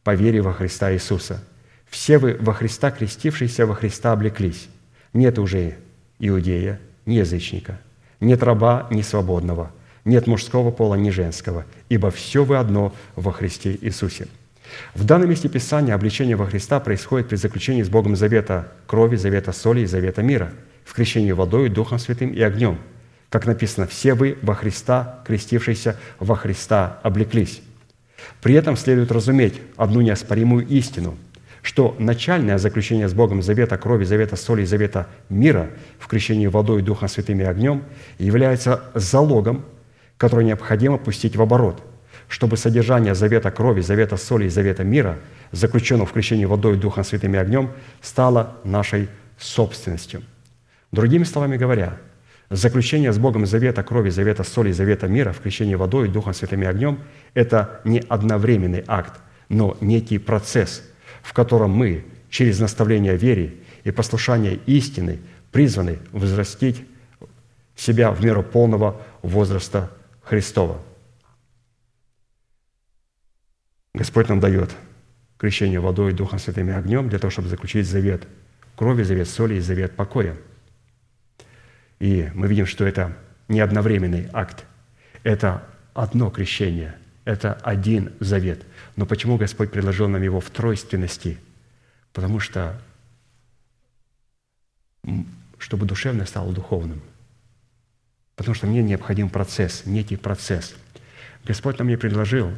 по вере во Христа Иисуса. Все вы во Христа крестившиеся, во Христа облеклись. Нет уже иудея, ни язычника, нет раба, ни свободного, нет мужского пола, ни женского, ибо все вы одно во Христе Иисусе». В данном месте Писания обличение во Христа происходит при заключении с Богом завета крови, завета соли и завета мира, в крещении водой, Духом Святым и огнем. Как написано, «Все вы во Христа, крестившиеся, во Христа облеклись». При этом следует разуметь одну неоспоримую истину, что начальное заключение с Богом завета крови, завета соли и завета мира в крещении водой, Духом Святым и огнем является залогом, который необходимо пустить в оборот, чтобы содержание завета крови, завета соли и завета мира, заключенного в крещении водой, Духом Святым и огнем, стало нашей собственностью. Другими словами говоря, заключение с Богом завета крови, завета соли и завета мира в крещении водой, Духом Святым и огнем – это не одновременный акт, но некий процесс, в котором мы через наставление вере и послушание истины призваны возрастить себя в меру полного возраста Христова. Господь нам дает крещение водой, Духом Святым и огнем для того, чтобы заключить завет крови, завет соли и завет покоя. И мы видим, что это не одновременный акт. Это одно крещение, это один завет. Но почему Господь предложил нам его в тройственности? Потому что, чтобы душевное стало духовным. Потому что мне необходим процесс, некий процесс. Господь нам не предложил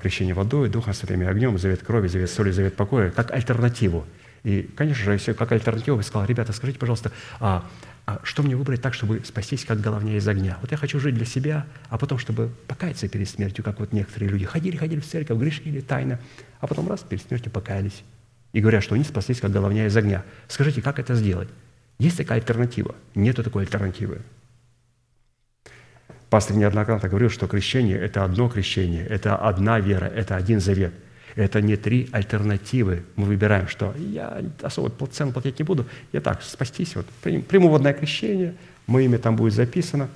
крещение водой, Духом Святым и огнем, завет крови, завет соли, завет покоя, как альтернативу. И, конечно же, если как альтернативу, я сказал, ребята, скажите, пожалуйста, а, а что мне выбрать так, чтобы спастись, как головня из огня? Вот я хочу жить для себя, а потом, чтобы покаяться перед смертью, как вот некоторые люди ходили, ходили в церковь, грешили тайно, а потом раз, перед смертью покаялись. И говорят, что они спаслись, как головня из огня. Скажите, как это сделать? Есть такая альтернатива? Нету такой альтернативы. Пастор неоднократно говорил, что крещение – это одно крещение, это одна вера, это один завет. Это не три альтернативы. Мы выбираем, что я особо цену платить не буду, я так, спастись, вот, приму водное крещение, мое имя там будет записано,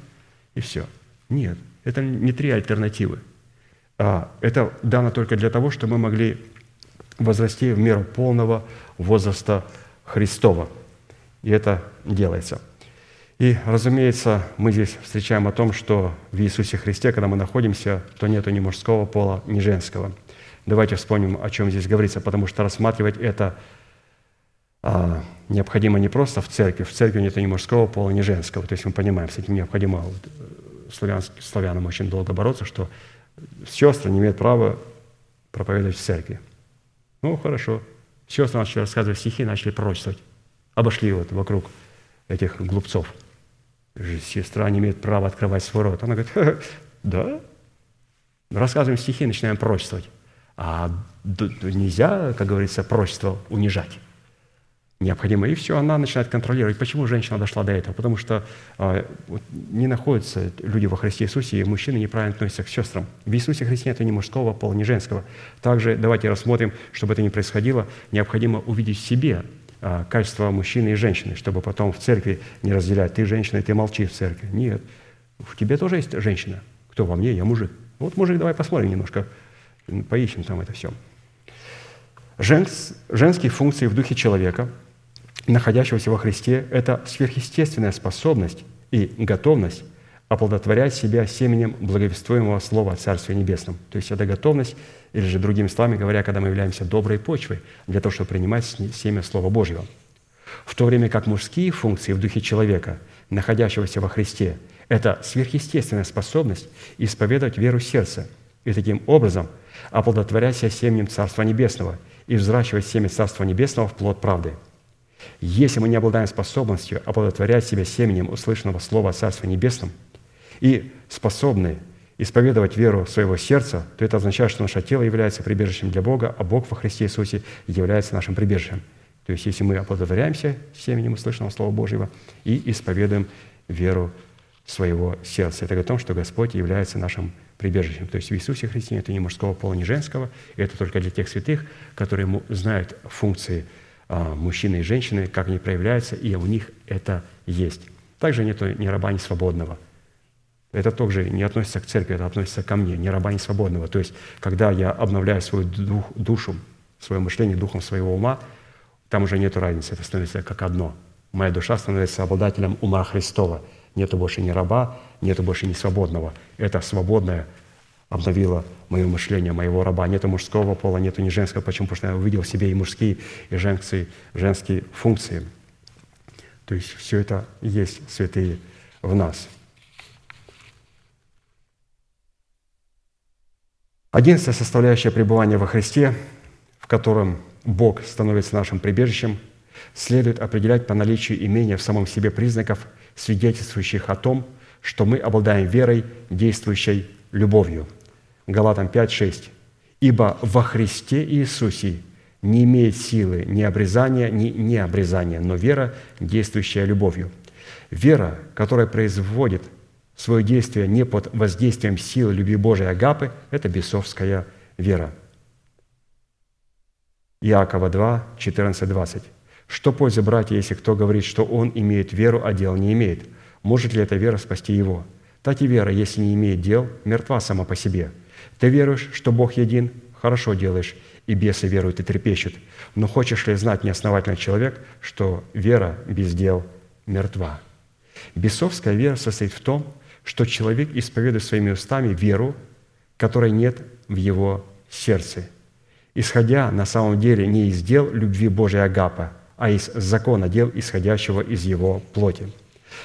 и все. Нет, это не три альтернативы. Это дано только для того, чтобы мы могли возрасти в меру полного возраста Христова. И это делается. И, разумеется, мы здесь встречаем о том, что в Иисусе Христе, когда мы находимся, то нету ни мужского пола, ни женского. Давайте вспомним, о чем здесь говорится, потому что рассматривать это а, необходимо не просто в церкви. В церкви нету ни мужского пола, ни женского. То есть мы понимаем, с этим необходимо вот, славянск, славянам очень долго бороться, что сестры не имеют права проповедовать в церкви. Ну, хорошо. Сестры начали рассказывать стихи, начали пророчествовать. Обошли вот вокруг этих глупцов. Сестра не имеет права открывать свой рот. Она говорит, «Ха-ха, да, рассказываем стихи, начинаем пророчествовать. А нельзя, как говорится, пророчество унижать. Необходимо. И все, она начинает контролировать. Почему женщина дошла до этого? Потому что э, вот, не находятся люди во Христе Иисусе, и мужчины неправильно относятся к сестрам. В Иисусе Христе нет ни мужского пола, ни женского. Также давайте рассмотрим, чтобы это не происходило, необходимо увидеть в себе качество мужчины и женщины, чтобы потом в церкви не разделять. Ты женщина, и ты молчи в церкви. Нет. В тебе тоже есть женщина. Кто во мне? Я мужик. Вот, мужик, давай посмотрим немножко, поищем там это все. Женс, женские функции в духе человека, находящегося во Христе, это сверхъестественная способность и готовность оплодотворять себя семенем благовествуемого слова о Царстве Небесном. То есть это готовность, или же другими словами говоря, когда мы являемся доброй почвой для того, чтобы принимать семя Слова Божьего. В то время как мужские функции в духе человека, находящегося во Христе, это сверхъестественная способность исповедовать веру сердца и таким образом оплодотворять себя семенем Царства Небесного и взращивать семя Царства Небесного в плод правды. Если мы не обладаем способностью оплодотворять себя семенем услышанного слова о Царстве Небесном и способны исповедовать веру своего сердца, то это означает, что наше тело является прибежищем для Бога, а Бог во Христе Иисусе является нашим прибежищем. То есть если мы оплодотворяемся семенем услышанного Слова Божьего и исповедуем веру своего сердца, это говорит о том, что Господь является нашим прибежищем. То есть в Иисусе Христе это не мужского пола, не женского, это только для тех святых, которые знают функции мужчины и женщины, как они проявляются, и у них это есть. Также нет ни раба, ни свободного. Это также не относится к церкви, это относится ко мне, ни раба, ни свободного. То есть когда я обновляю свою душу, свое мышление духом своего ума, там уже нет разницы, это становится как одно. Моя душа становится обладателем ума Христова. Нету больше ни раба, нету больше ни свободного. Это свободное обновило мое мышление, моего раба. Нету мужского пола, нету ни женского. Почему? Потому что я увидел в себе и мужские, и женские, женские функции. То есть все это есть, святые, в нас. Одиннадцатая составляющая пребывания во Христе, в котором Бог становится нашим прибежищем, следует определять по наличию имения в самом себе признаков, свидетельствующих о том, что мы обладаем верой, действующей любовью. Галатам пять шесть. «Ибо во Христе Иисусе не имеет силы ни обрезания, ни необрезания, но вера, действующая любовью». Вера, которая производит свое действие не под воздействием силы любви Божией агапы, это бесовская вера. Иакова два четырнадцать двадцать. «Что пользы, братья, если кто говорит, что он имеет веру, а дел не имеет? Может ли эта вера спасти его? Так и вера, если не имеет дел, мертва сама по себе. Ты веруешь, что Бог един? Хорошо делаешь, и бесы веруют и трепещут. Но хочешь ли знать, неосновательный человек, что вера без дел мертва?» Бесовская вера состоит в том, что человек исповедует своими устами веру, которой нет в его сердце, исходя на самом деле не из дел любви Божией агапа, а из закона дел, исходящего из его плоти.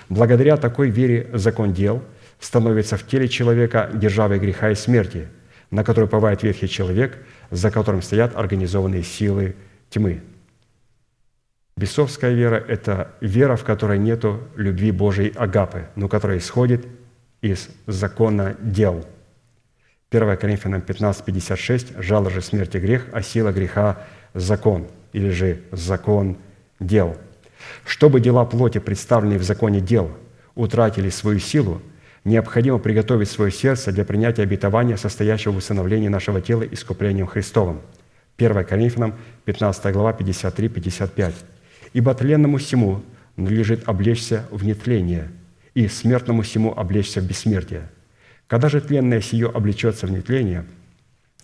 Благодаря такой вере закон дел становится в теле человека державой греха и смерти, на которую уповает ветхий человек, за которым стоят организованные силы тьмы. Бесовская вера – это вера, в которой нет любви Божией агапы, но которая исходит из закона дел. первое Коринфянам пятнадцать пятьдесят шесть. «Жало же смерти грех, а сила греха – закон, или же закон дел». Чтобы дела плоти, представленные в законе дел, утратили свою силу, необходимо приготовить свое сердце для принятия обетования, состоящего в усыновлении нашего тела искуплением Христовым. первое Коринфянам пятнадцатая глава пятьдесят три пятьдесят пять. «Ибо тленному сему надлежит облечься в нетление, и смертному сему облечься в бессмертие. Когда же тленное сие облечется в нетление,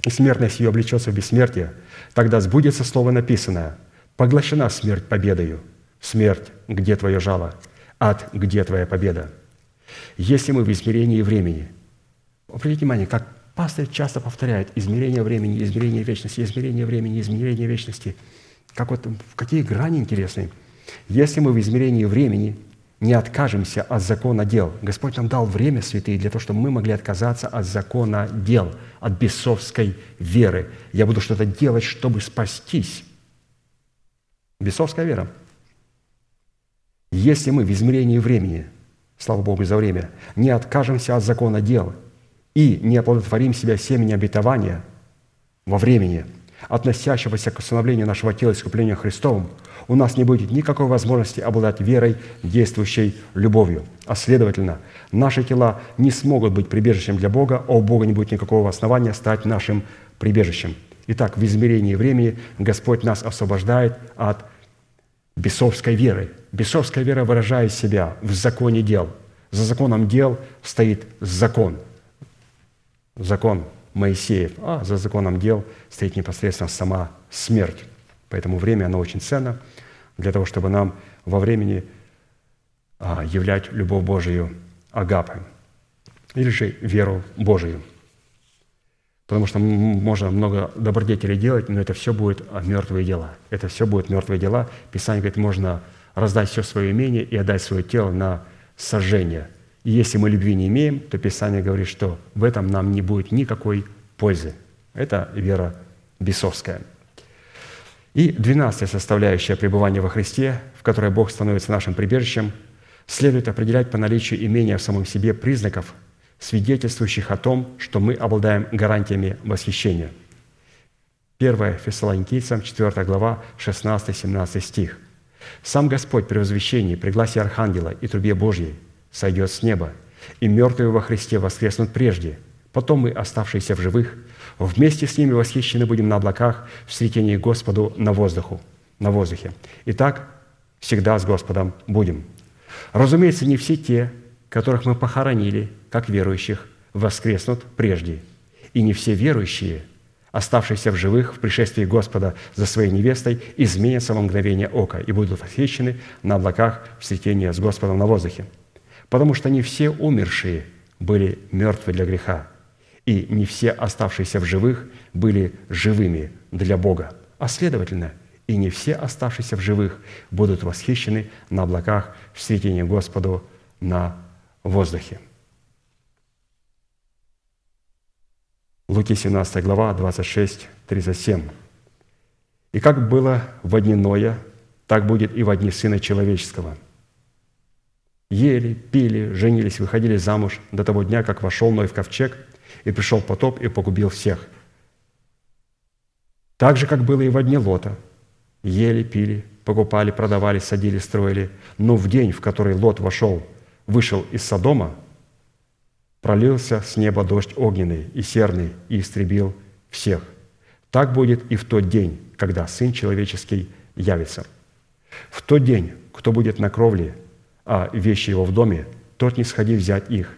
и смертное сие облечется в бессмертие, тогда сбудется слово написанное: поглощена смерть победою. Смерть, где твое жало? Ад, где твоя победа?» Если мы в измерении времени, обратите внимание, как пастырь часто повторяет: измерение времени, измерение вечности, измерение времени, измерение вечности. Как вот, в какие грани интересные. Если мы в измерении времени не откажемся от закона дел. Господь нам дал время, святые, для того, чтобы мы могли отказаться от закона дел, от бесовской веры. Я буду что-то делать, чтобы спастись. Бесовская вера. Если мы в измерении времени, слава Богу за время, не откажемся от закона дел и не оплодотворим себя семени обетования во времени, относящегося к усыновлению нашего тела искуплением Христовым, у нас не будет никакой возможности обладать верой, действующей любовью. А следовательно, наши тела не смогут быть прибежищем для Бога, а у Бога не будет никакого основания стать нашим прибежищем. Итак, в измерении времени Господь нас освобождает от бесовской веры. Бесовская вера выражает себя в законе дел. За законом дел стоит закон. Закон Моисеев, а за законом дел стоит непосредственно сама смерть. Поэтому время, оно очень ценно для того, чтобы нам во времени являть любовь Божию агапой или же веру Божию. Потому что можно много добродетелей делать, но это все будет мертвые дела. Это все будет мертвые дела. Писание говорит, можно раздать все свое имение и отдать свое тело на сожжение. И если мы любви не имеем, то Писание говорит, что в этом нам не будет никакой пользы. Это вера бесовская. И двенадцатая составляющая пребывания во Христе, в которой Бог становится нашим прибежищем, следует определять по наличию имения в самом себе признаков, свидетельствующих о том, что мы обладаем гарантиями восхищения. первое Фессалоникийцам, четвёртая глава, шестнадцатый-семнадцатый стих. «Сам Господь при возвещении, при гласе Архангела и трубе Божьей сойдет с неба, и мертвые во Христе воскреснут прежде, потом мы, оставшиеся в живых, вместе с ними восхищены будем на облаках в сретении Господу на, воздуху, на воздухе. Итак, всегда с Господом будем». Разумеется, не все те, которых мы похоронили, как верующих, воскреснут прежде. И не все верующие, оставшиеся в живых в пришествии Господа за своей невестой, изменятся во мгновение ока и будут восхищены на облаках в сретении с Господом на воздухе. Потому что не все умершие были мертвы для греха, и не все оставшиеся в живых были живыми для Бога. А следовательно, и не все оставшиеся в живых будут восхищены на облаках в сретении Господу на воздухе. Луки семнадцатая глава, двадцать шесть тридцать семь. «И как было во дни Ноя, так будет и во дни Сына Человеческого. Ели, пили, женились, выходили замуж до того дня, как вошел Ной в ковчег, и пришел потоп и погубил всех. Так же, как было и во дни Лота. Ели, пили, покупали, продавали, садили, строили. Но в день, в который Лот вошел, вышел из Содома, пролился с неба дождь огненный и серный и истребил всех. Так будет и в тот день, когда Сын Человеческий явится. В тот день, кто будет на кровле, а вещи его в доме, тот не сходи взять их.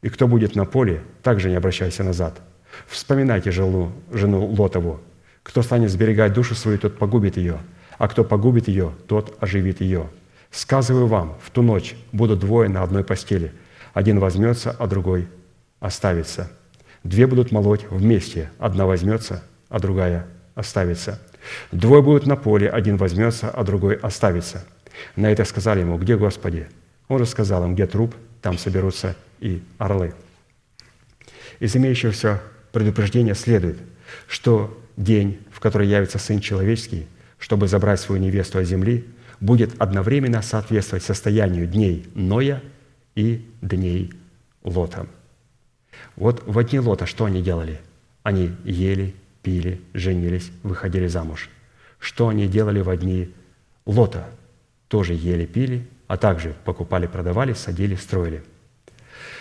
И кто будет на поле, также не обращайся назад. Вспоминайте жену, жену Лотову. Кто станет сберегать душу свою, тот погубит ее, а кто погубит ее, тот оживит ее. Сказываю вам, в ту ночь будут двое на одной постели. Один возьмется, а другой оставится. Две будут молоть вместе. Одна возьмется, а другая оставится. Двое будут на поле. Один возьмется, а другой оставится. На это сказали ему, где Господи? Он рассказал им, где труп, там соберутся и орлы». Из имеющегося предупреждения следует, что день, в который явится Сын Человеческий, чтобы забрать свою невесту от земли, будет одновременно соответствовать состоянию дней Ноя и дней Лота. Вот во дни Лота что они делали? Они ели, пили, женились, выходили замуж. Что они делали во дни Лота? Тоже ели, пили, а также покупали, продавали, садили, строили.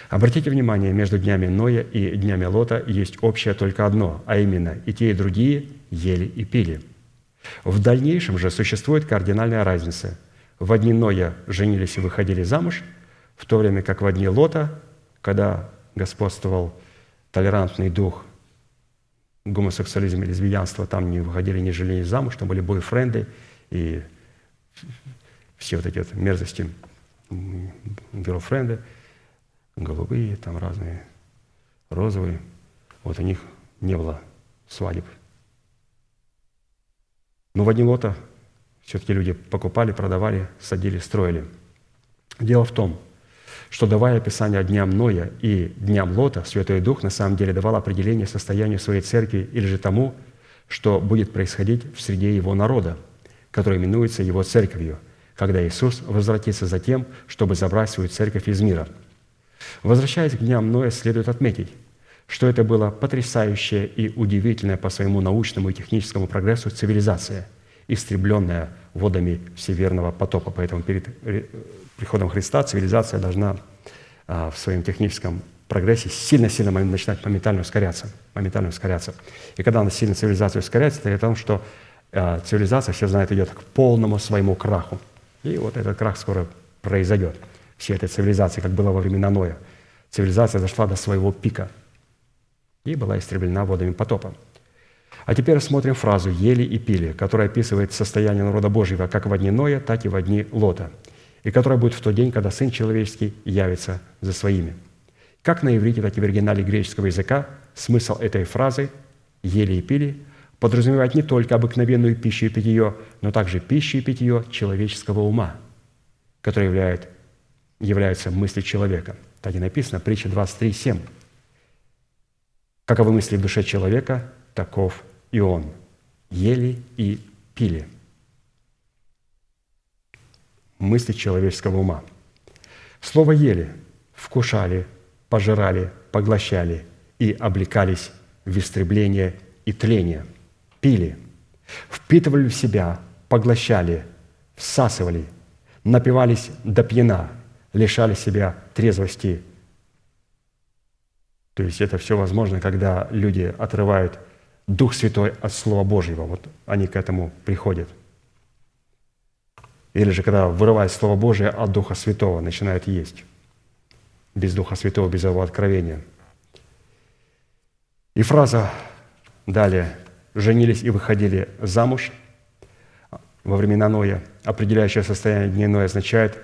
Обратите внимание, между днями Ноя и днями Лота есть общее только одно, а именно и те, и другие ели и пили. В дальнейшем же существует кардинальная разница. Во дни Ноя женились и выходили замуж, в то время как во дни Лота, когда господствовал толерантный дух, гомосексуализм и лесбиянство, там не выходили, не женились замуж, там были бойфренды и все вот эти вот мерзости, герлфренды, голубые, там разные, розовые. Вот у них не было свадеб. Но в одни Лота все-таки люди покупали, продавали, садили, строили. Дело в том, что давая описание дням Ноя и дням Лота, Святой Дух на самом деле давал определение состоянию своей церкви или же тому, что будет происходить в среде его народа, который именуется его церковью, когда Иисус возвратится за тем, чтобы забрать свою церковь из мира. Возвращаясь к дням Ноя, следует отметить, что это была потрясающая и удивительная по своему научному и техническому прогрессу цивилизация, истребленная водами всеверного потопа. Поэтому перед приходом Христа цивилизация должна а, в своем техническом прогрессе сильно-сильно начинать моментально ускоряться. Моментально ускоряться. И когда она сильно цивилизация ускоряется, это о том, что а, цивилизация, все знают, идет к полному своему краху. И вот этот крах скоро произойдет. Всей этой цивилизации, как было во времена Ноя. Цивилизация дошла до своего пика и была истреблена водами потопа. А теперь рассмотрим фразу «ели и пили», которая описывает состояние народа Божьего как во дни Ноя, так и во дни Лота. и которая будет в тот день, когда Сын Человеческий явится за своими». Как на иврите, так и в оригинале греческого языка смысл этой фразы «ели и пили» подразумевает не только обыкновенную пищу и питье, но также пищу и питье человеческого ума, которое являет, являются мысли человека. Так и написано, притча двадцать три, семь. «Каковы мысли в душе человека, таков и он. Ели и пили». Мысли человеческого ума. Слово «ели» вкушали, пожирали, поглощали и облекались в истребление и тление. Пили, впитывали в себя, поглощали, всасывали, напивались до пьяна, лишали себя трезвости. То есть это все возможно, когда люди отрывают Дух Святой от Слова Божьего. Вот они к этому приходят. Или же когда вырывают Слово Божие от Духа Святого, начинают есть. Без Духа Святого, без его откровения. И фраза далее «женились и выходили замуж» во времена Ноя, определяющее состояние дней Ноя, означает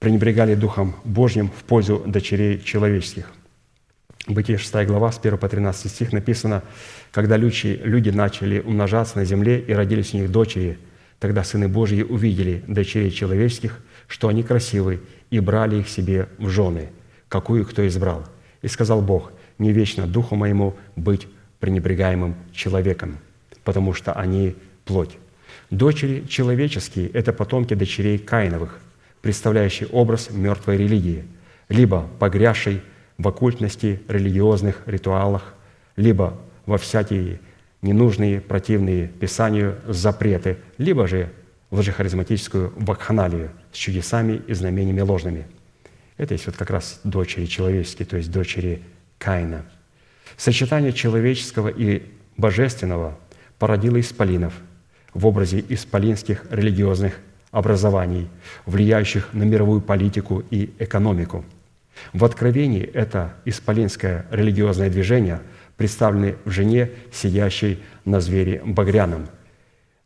«пренебрегали Духом Божьим в пользу дочерей человеческих». Бытие шестая глава, с первого по тринадцатый стих написано: «Когда люди начали умножаться на земле, и родились у них дочери, тогда сыны Божьи увидели дочерей человеческих, что они красивы, и брали их себе в жены, какую кто избрал. И сказал Бог: не вечно духу моему быть пренебрегаемым человеком, потому что они плоть». Дочери человеческие – это потомки дочерей Каиновых, представляющие образ мертвой религии, либо погрязшей в оккультности, религиозных ритуалах, либо во всякие ненужные, противные Писанию запреты, либо же в лжехаризматическую вакханалию с чудесами и знамениями ложными. Это есть вот как раз дочери человеческие, то есть дочери Каина. Сочетание человеческого и божественного породило исполинов в образе исполинских религиозных образований, влияющих на мировую политику и экономику. В Откровении это исполинское религиозное движение представлено в жене, сидящей на звере багряном.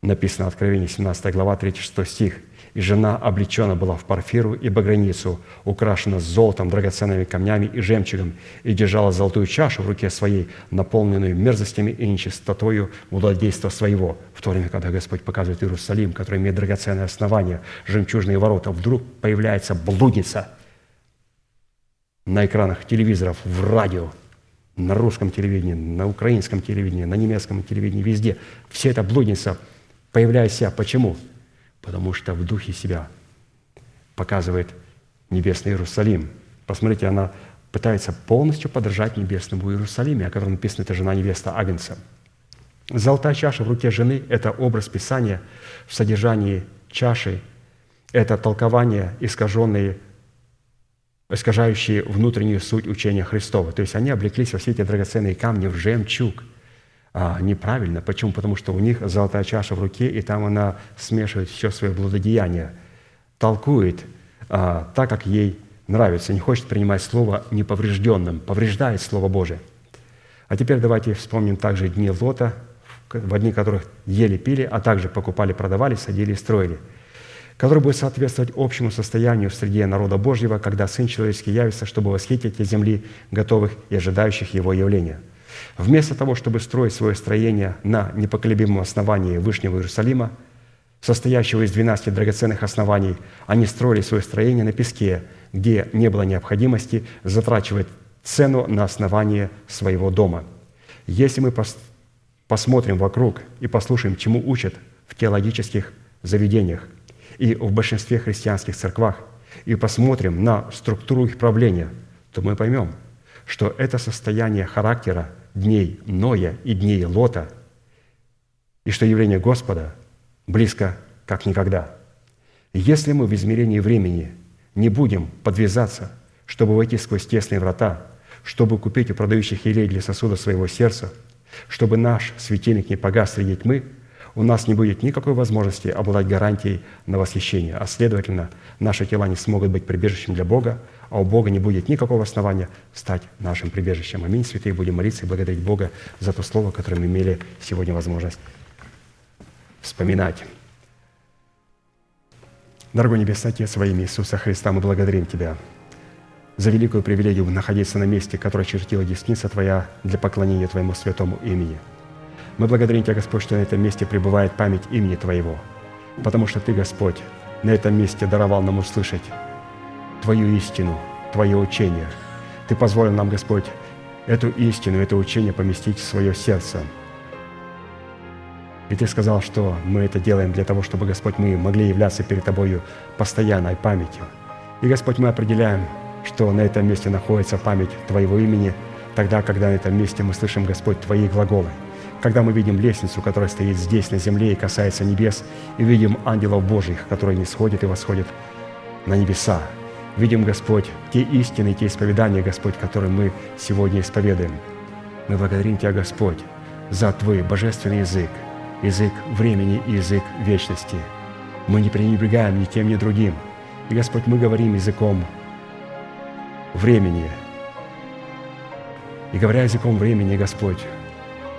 Написано в Откровении семнадцатая глава, третий-шестой стих. «И жена облечена была в парфиру и багряницу, украшена золотом, драгоценными камнями и жемчугом, и держала золотую чашу в руке своей, наполненную мерзостями и нечистотою владельства своего». В то время, когда Господь показывает Иерусалим, который имеет драгоценное основание, жемчужные ворота, вдруг появляется блудница на экранах телевизоров, в радио, на русском телевидении, на украинском телевидении, на немецком телевидении, везде. Все это блудница появляет себя. Почему? Потому что в духе себя показывает небесный Иерусалим. Посмотрите, она пытается полностью подражать небесному Иерусалиму, о котором написано, это жена невеста Агнца. Золотая чаша в руке жены – это образ Писания в содержании чаши. Это толкование, искаженные искажающие внутреннюю суть учения Христова. То есть они облеклись во все эти драгоценные камни в жемчуг. А, неправильно. Почему? Потому что у них золотая чаша в руке, и там она смешивает все свое блудодеяние, толкует а, так, как ей нравится, не хочет принимать слово неповрежденным, повреждает Слово Божие. А теперь давайте вспомним также дни Лота, в дни которых ели, пили, а также покупали, продавали, садили и строили, который будет соответствовать общему состоянию в среде народа Божьего, когда Сын Человеческий явится, чтобы восхитить из земли готовых и ожидающих Его явления. Вместо того, чтобы строить свое строение на непоколебимом основании Вышнего Иерусалима, состоящего из двенадцати драгоценных оснований, они строили свое строение на песке, где не было необходимости затрачивать цену на основание своего дома. Если мы пос- посмотрим вокруг и послушаем, чему учат в теологических заведениях, и в большинстве христианских церквах, и посмотрим на структуру их правления, то мы поймем, что это состояние характера дней Ноя и дней Лота, и что явление Господа близко как никогда. Если мы в измерении времени не будем подвязаться, чтобы войти сквозь тесные врата, чтобы купить у продающих елей для сосуда своего сердца, чтобы наш светильник не погас среди тьмы, у нас не будет никакой возможности обладать гарантией на восхищение, а, следовательно, наши тела не смогут быть прибежищем для Бога, а у Бога не будет никакого основания стать нашим прибежищем. Аминь. Святые, будем молиться и благодарить Бога за то слово, которое мы имели сегодня возможность вспоминать. Дорогой Небесный Отец, во имя Иисуса Христа мы благодарим Тебя за великую привилегию находиться на месте, которое чертила десница Твоя для поклонения Твоему святому имени. Мы благодарим Тебя, Господь, что на этом месте пребывает память имени Твоего, потому что Ты, Господь, на этом месте даровал нам услышать Твою истину, Твое учение. Ты позволил нам, Господь, эту истину, это учение поместить в свое сердце. И Ты сказал, что мы это делаем для того, чтобы, Господь, мы могли являться перед Тобою постоянной памятью. И, Господь, мы определяем, что на этом месте находится память Твоего имени, тогда, когда на этом месте мы слышим, Господь, Твои глаголы. Когда мы видим лестницу, которая стоит здесь, на земле, и касается небес, и видим ангелов Божьих, которые нисходят и восходят на небеса. Видим, Господь, те истины, те исповедания, Господь, которые мы сегодня исповедуем. Мы благодарим Тебя, Господь, за Твой божественный язык, язык времени и язык вечности. Мы не пренебрегаем ни тем, ни другим. И, Господь, мы говорим языком времени. И говоря языком времени, Господь,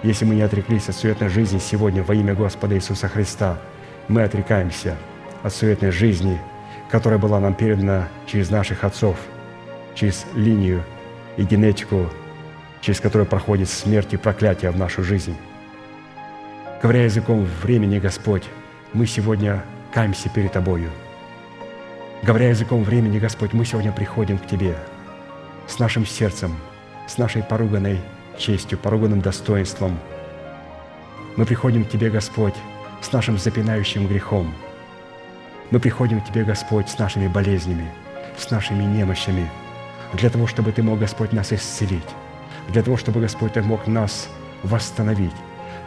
если мы не отреклись от суетной жизни сегодня во имя Господа Иисуса Христа, мы отрекаемся от суетной жизни, которая была нам передана через наших отцов, через линию и генетику, через которую проходит смерть и проклятие в нашу жизнь. Говоря языком времени, Господь, мы сегодня каемся перед Тобою. Говоря языком времени, Господь, мы сегодня приходим к Тебе с нашим сердцем, с нашей поруганной честью, поруганным достоинством. Мы приходим к Тебе, Господь, с нашим запинающим грехом. Мы приходим к Тебе, Господь, с нашими болезнями, с нашими немощами, для того, чтобы Ты мог, Господь, нас исцелить, для того, чтобы, Господь, Ты мог нас восстановить,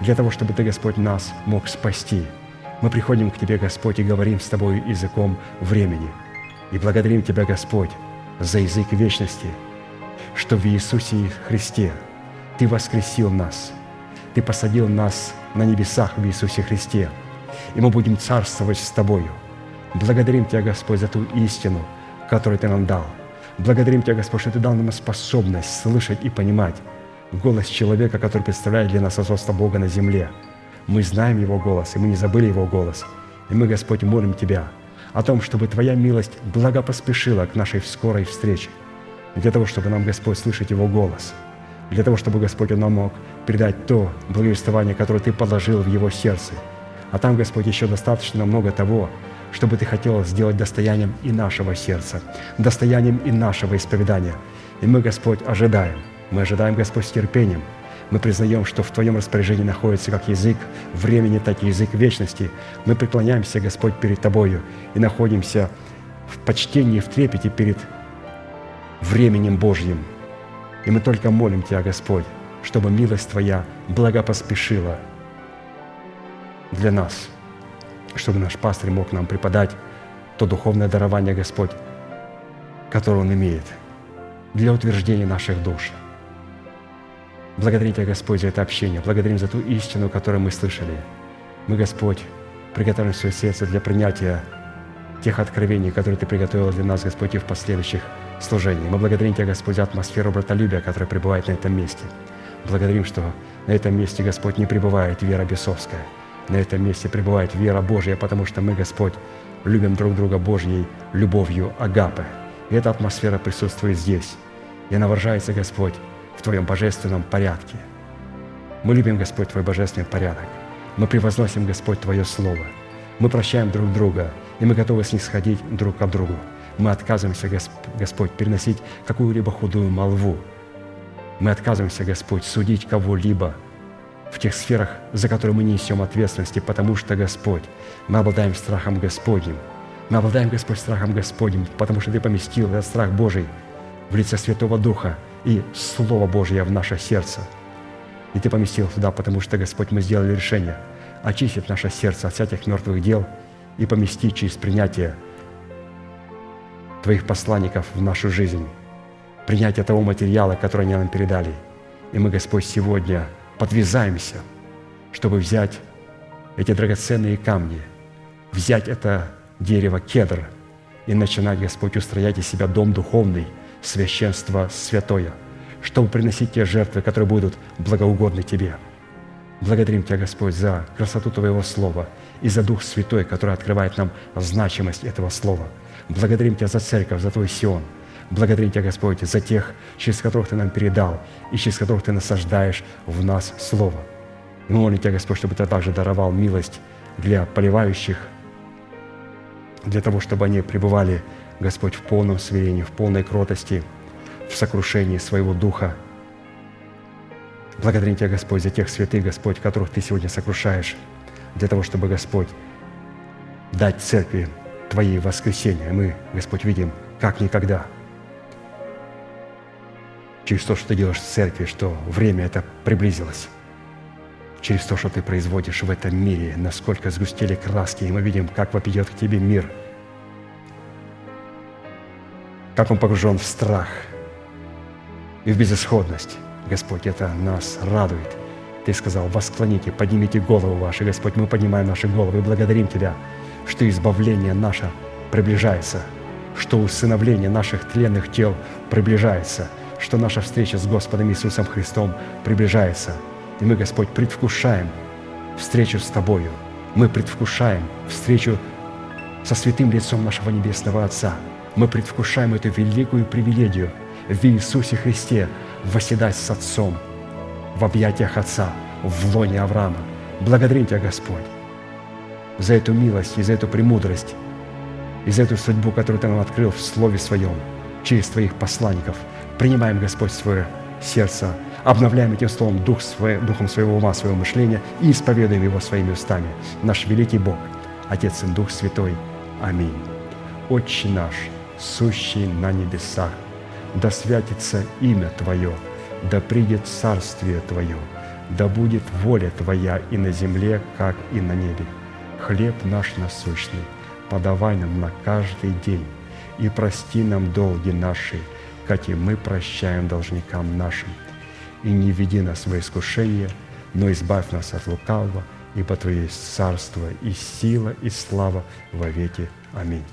для того, чтобы Ты, Господь, нас мог спасти. Мы приходим к Тебе, Господь, и говорим с Тобой языком времени. И благодарим Тебя, Господь, за язык вечности, что в Иисусе Христе Ты воскресил нас, Ты посадил нас на небесах в Иисусе Христе, и мы будем царствовать с Тобою. Благодарим Тебя, Господь, за ту истину, которую Ты нам дал. Благодарим Тебя, Господь, что Ты дал нам способность слышать и понимать голос человека, который представляет для нас отцовство Бога на земле. Мы знаем Его голос, и мы не забыли Его голос. И мы, Господь, молим Тебя о том, чтобы Твоя милость благопоспешила к нашей скорой встрече, для того, чтобы нам, Господь, слышать Его голос, для того, чтобы, Господь, Он нам мог передать то благовествование, которое Ты положил в Его сердце. А там, Господь, еще достаточно много того, чтобы Ты хотел сделать достоянием и нашего сердца, достоянием и нашего исповедания. И мы, Господь, ожидаем, мы ожидаем, Господь, с терпением. Мы признаем, что в Твоем распоряжении находится как язык времени, так и язык вечности. Мы преклоняемся, Господь, перед Тобою и находимся в почтении, в трепете перед временем Божьим. И мы только молим Тебя, Господь, чтобы милость Твоя благопоспешила для нас, чтобы наш пастырь мог нам преподать то духовное дарование, Господь, которое он имеет для утверждения наших душ. Благодарим Тебя, Господь, за это общение, благодарим за ту истину, которую мы слышали. Мы, Господь, приготовим свое сердце для принятия тех откровений, которые Ты приготовил для нас, Господь, и в последующих служениях. Мы благодарим Тебя, Господь, за атмосферу братолюбия, которая пребывает на этом месте. Благодарим, что на этом месте, Господь, не пребывает вера бесовская. На этом месте пребывает вера Божья, потому что мы, Господь, любим друг друга Божьей любовью агапы. И эта атмосфера присутствует здесь. И она выражается, Господь, в Твоем божественном порядке. Мы любим, Господь, Твой божественный порядок. Мы превозносим, Господь, Твое Слово. Мы прощаем друг друга, и мы готовы снисходить друг к другу. Мы отказываемся, Господь, переносить какую-либо худую молву. Мы отказываемся, Господь, судить кого-либо в тех сферах, за которые мы не несем ответственности, потому что, Господь, мы обладаем страхом Господним. Мы обладаем, Господь, страхом Господним, потому что Ты поместил этот страх Божий в лице Святого Духа и Слово Божье в наше сердце. И Ты поместил туда, потому что, Господь, мы сделали решение очистить наше сердце от всяких мертвых дел и поместить через принятие Твоих посланников в нашу жизнь, принятие того материала, который они нам передали. И мы, Господь, сегодня подвязаемся, чтобы взять эти драгоценные камни, взять это дерево кедр и начинать, Господь, устроять из себя дом духовный, священство святое, чтобы приносить те жертвы, которые будут благоугодны Тебе. Благодарим Тебя, Господь, за красоту Твоего Слова и за Дух Святой, который открывает нам значимость этого Слова. Благодарим Тебя за Церковь, за Твой Сион. Благодарим Тебя, Господь, за тех, через которых Ты нам передал и через которых Ты насаждаешь в нас Слово. Мы молим Тебя, Господь, чтобы Ты также даровал милость для поливающих, для того, чтобы они пребывали, Господь, в полном смирении, в полной кротости, в сокрушении своего духа. Благодарим Тебя, Господь, за тех святых, Господь, которых Ты сегодня сокрушаешь, для того, чтобы, Господь, дать Церкви Твоей воскресение. Мы, Господь, видим, как никогда, через то, что Ты делаешь в Церкви, что время это приблизилось, через то, что Ты производишь в этом мире, насколько сгустили краски, и мы видим, как вопиет к Тебе мир, как он погружен в страх и в безысходность. Господь, это нас радует. Ты сказал: «Восклоните, поднимите голову ваши». Господь, мы поднимаем наши головы и благодарим Тебя, что избавление наше приближается, что усыновление наших тленных тел приближается, что наша встреча с Господом Иисусом Христом приближается. И мы, Господь, предвкушаем встречу с Тобою. Мы предвкушаем встречу со святым лицом нашего Небесного Отца. Мы предвкушаем эту великую привилегию в Иисусе Христе восседать с Отцом в объятиях Отца, в лоне Авраама. Благодарим Тебя, Господь, за эту милость и за эту премудрость, и за эту судьбу, которую Ты нам открыл в Слове Своем, через Твоих посланников. Принимаем, Господь, свое сердце, обновляем этим словом дух свой, духом своего ума, своего мышления и исповедуем его своими устами. Наш великий Бог, Отец и Дух Святой. Аминь. Отче наш, сущий на небесах, да святится имя Твое, да придет царствие Твое, да будет воля Твоя и на земле, как и на небе. Хлеб наш насущный подавай нам на каждый день, и прости нам долги наши, как и мы прощаем должникам нашим. И не веди нас в искушение, но избавь нас от лукавого, ибо Твое есть царство и сила и слава во веки. Аминь.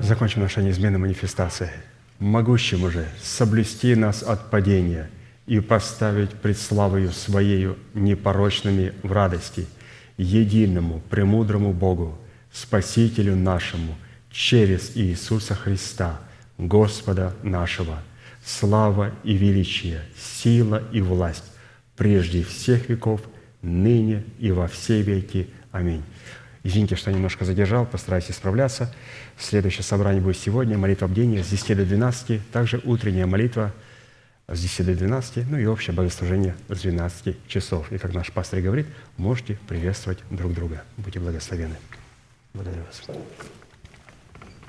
Закончим наша неизменная манифестация. Могущим уже соблюсти нас от падения и поставить пред славою Своею непорочными в радости, единому, премудрому Богу, Спасителю нашему, через Иисуса Христа, Господа нашего, слава и величие, сила и власть, прежде всех веков, ныне и во все веки. Аминь. Извините, что немножко задержал, постараюсь исправляться. Следующее собрание будет сегодня, молитва бдения с десяти до двенадцати, также утренняя молитва с десяти до двенадцати, ну и общее богослужение с двенадцати часов. И как наш пастырь говорит, можете приветствовать друг друга. Будьте благословенны. Благодарю вас.